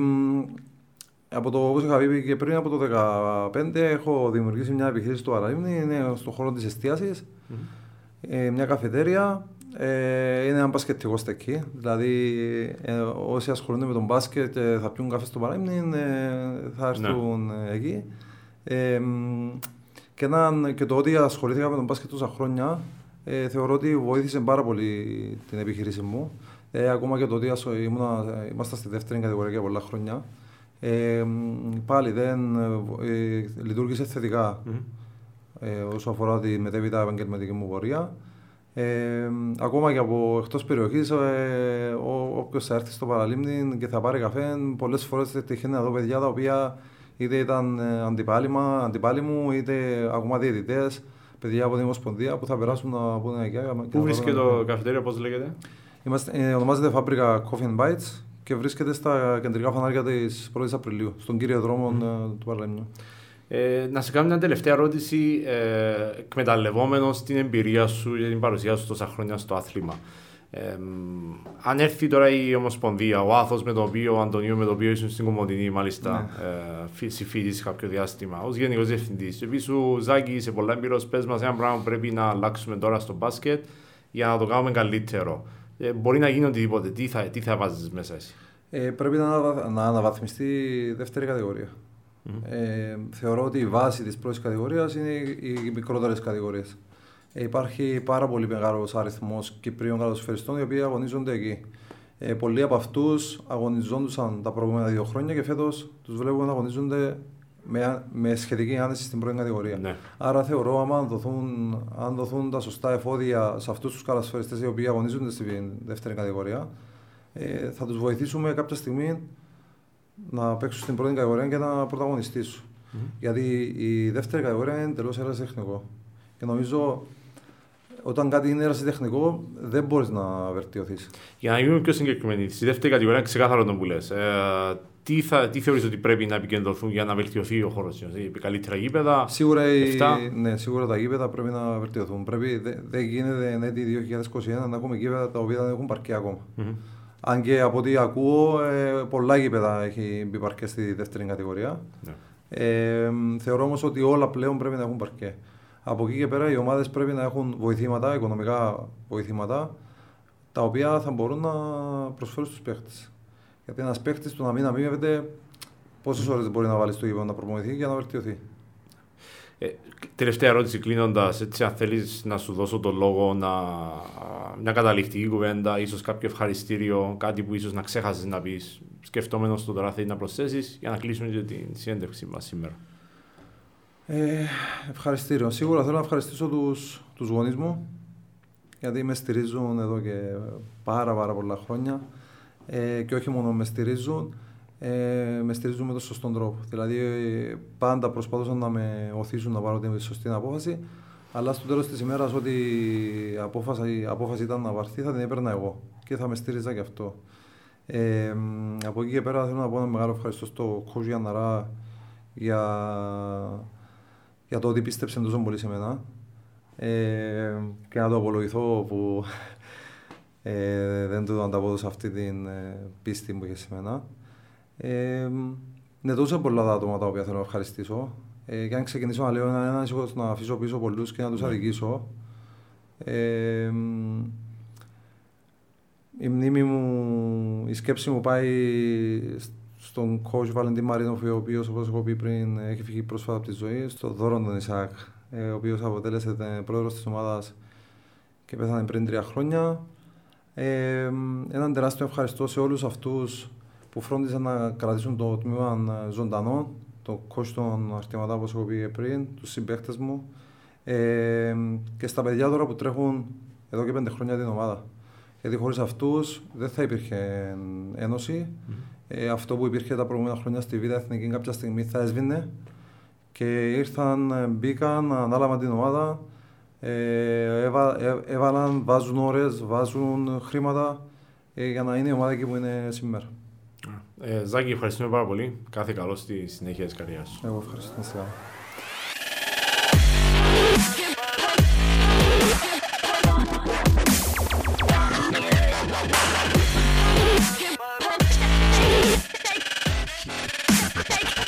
όπως είχα πει και πριν, από το 2015 έχω δημιουργήσει μια επιχείρηση στο Παραλίμνη, είναι στον χώρο της εστίασης, μια καφετέρια. Είναι ένα μπασκετικό στεκί, δηλαδή όσοι ασχολούνται με τον μπάσκετ και θα πιούν καφέ στο Παραλίμνη θα έρθουν εκεί. Και το ότι ασχολήθηκα με τον μπάσκετ τόσα χρόνια θεωρώ ότι βοήθησε πάρα πολύ την επιχείρηση μου. Ακόμα και το ότι ήμασταν στη δεύτερη κατηγορία για πολλά χρόνια, πάλι λειτουργήσε θετικά όσο αφορά τη μετέπειτα επαγγελματική μου πορεία. Ακόμα και από εκτός περιοχής, όποιος θα έρθει στο Παραλίμνη και θα πάρει καφέ, πολλές φορές τυχαίνει να δω παιδιά τα οποία είτε ήταν αντιπάλοι μου, είτε ακόμα διαιτητές, παιδιά από την Ομοσπονδία που θα περάσουν να πούνε εκεί. Πού βρίσκεται το καφετέριο, πώς λέγεται? Ονομάζεται Φάπρικα Coffee and Bites και βρίσκεται στα κεντρικά φανάρια της 1ης Απριλίου, στον κύριο δρόμο του Παραλίμνιου. Να σε κάνω μια τελευταία ερώτηση, εκμεταλλευόμενος την εμπειρία σου και την παρουσία σου τόσα χρόνια στο άθλημα. Αν έρθει τώρα η Ομοσπονδία, ο Άθος με τον οποίο, ο Αντωνίου με τον οποίο ήσουν στην Κομωτινή, μάλιστα, συμφίλησε κάποιο διάστημα, ως Γενικός Διευθυντής, και επίσης σου, Ζάκη, σε πολλά εμπειρός, πες μας ένα πράγμα που πρέπει να αλλάξουμε τώρα στο μπάσκετ για να το κάνουμε καλύτερο. Μπορεί να γίνει οτιδήποτε. Τι θα βάζεις μέσα εσύ? Πρέπει να αναβαθμιστεί η δεύτερη κατηγορία. Θεωρώ ότι η βάση της πρώτης κατηγορίας είναι οι μικρότερες κατηγορίες. Υπάρχει πάρα πολύ μεγάλος αριθμός Κυπρίων καλοσφαιριστών οι οποίοι αγωνίζονται εκεί. Πολλοί από αυτούς αγωνιζόντουσαν τα προηγούμενα 2 χρόνια και φέτος τους βλέπουμε να αγωνίζονται με σχετική άνεση στην πρώτη κατηγορία. Ναι. Άρα θεωρώ ότι αν δοθούν τα σωστά εφόδια σε αυτούς τους καλοσφαιριστές οι οποίοι αγωνίζονται στη δεύτερη κατηγορία, θα τους βοηθήσουμε κάποια στιγμή να παίξουν στην πρώτη κατηγορία και να πρωταγωνιστήσουν. Γιατί η δεύτερη κατηγορία είναι εντελώς ερασιτεχνικό. Και νομίζω όταν κάτι είναι ερασιτεχνικό δεν μπορείς να βελτιωθείς. Για να γίνουμε πιο συγκεκριμένοι, στη δεύτερη κατηγορία είναι ξεκάθαρο τον που λες. Τι θεωρείς ότι πρέπει να επικεντρωθούν για να βελτιωθεί ο χώρος? Καλύτερα γήπεδα, σίγουρα, ναι, σίγουρα τα γήπεδα πρέπει να βελτιωθούν. Δεν γίνεται εν έτη 2021 να έχουμε γήπεδα τα οποία δεν έχουν παρκέ ακόμα. Mm-hmm. Αν και από ό,τι ακούω, πολλά γήπεδα έχει μπει παρκέ στη δεύτερη κατηγορία. Yeah. Θεωρώ όμως ότι όλα πλέον πρέπει να έχουν παρκέ. Από εκεί και πέρα οι ομάδες πρέπει να έχουν βοηθήματα, οικονομικά βοηθήματα, τα οποία θα μπορούν να προσφέρουν στους παίχτες. Γιατί ένας παίχτης του να μην αμείβεται, πόσες ώρες μπορεί να βάλει στο γήπεδο να προπονηθεί για να βελτιωθεί. Τελευταία ερώτηση κλείνοντας, έτσι αν θέλεις να σου δώσω τον λόγο, μια καταληκτική κουβέντα, ίσως κάποιο ευχαριστήριο, κάτι που ίσως να ξέχασες να πεις, σκεφτόμενος το τώρα θέλει να προσθέσεις, για να κλείσουμε και την συνέντευξη μας σήμερα. Ευχαριστήριο. Σίγουρα θέλω να ευχαριστήσω τους γονείς μου, γιατί με στηρίζουν εδώ και πάρα πολλά χρόνια. Και όχι μόνο με στηρίζουν, με στηρίζουν με τον σωστό τρόπο. Δηλαδή, πάντα προσπαθούσαν να με οθήσουν να πάρω τη σωστή απόφαση, αλλά στο τέλος της ημέρας, ό,τι η απόφαση ήταν να βαρθεί, θα την έπαιρνα εγώ και θα με στήριζα γι' αυτό. Από εκεί και πέρα, θέλω να πω ένα μεγάλο ευχαριστώ στο Κώστο Γιανναρά για το ότι πίστεψε τόσο πολύ σε μένα. Και να το απολογηθώ που δεν του ανταπόδωσα αυτή την πίστη που είχε σε μένα. Ναι, τόσο πολλά τα άτομα τα οποία θέλω να ευχαριστήσω. Και αν ξεκινήσω να λέω έναν, να αφήσω πίσω πολλούς και να τους αδικήσω. Η μνήμη μου, η σκέψη μου πάει στον coach Βαλεντίν Μαρίνοφ, ο οποίος, όπως έχω πει πριν, έχει φύγει πρόσφατα από τη ζωή, στον δώρον τον Ισακ, ο οποίος αποτέλεσε πρόεδρος της ομάδας και πέθανε πριν 3 χρόνια. Έναν τεράστιο ευχαριστώ σε όλους αυτούς που φρόντισαν να κρατήσουν το τμήμα ζωντανό, το coach των Αρτιματά, όπως έχω πει πριν, τους συμπαίχτες μου, και στα παιδιά τώρα που τρέχουν εδώ και 5 χρόνια την ομάδα. Γιατί χωρίς αυτούς δεν θα υπήρχε ένωση. Αυτό που υπήρχε τα προηγούμενα χρόνια στη Β' Εθνική κάποια στιγμή θα έσβηνε και ήρθαν, μπήκαν, ανάλαβαν την ομάδα, έβαλαν, βάζουν ώρες, βάζουν χρήματα για να είναι η ομάδα εκεί που είναι σήμερα. Ζάκη, ευχαριστούμε πάρα πολύ. Κάθε καλό στη συνέχεια της καριέρας σου. Εγώ ευχαριστώ. Take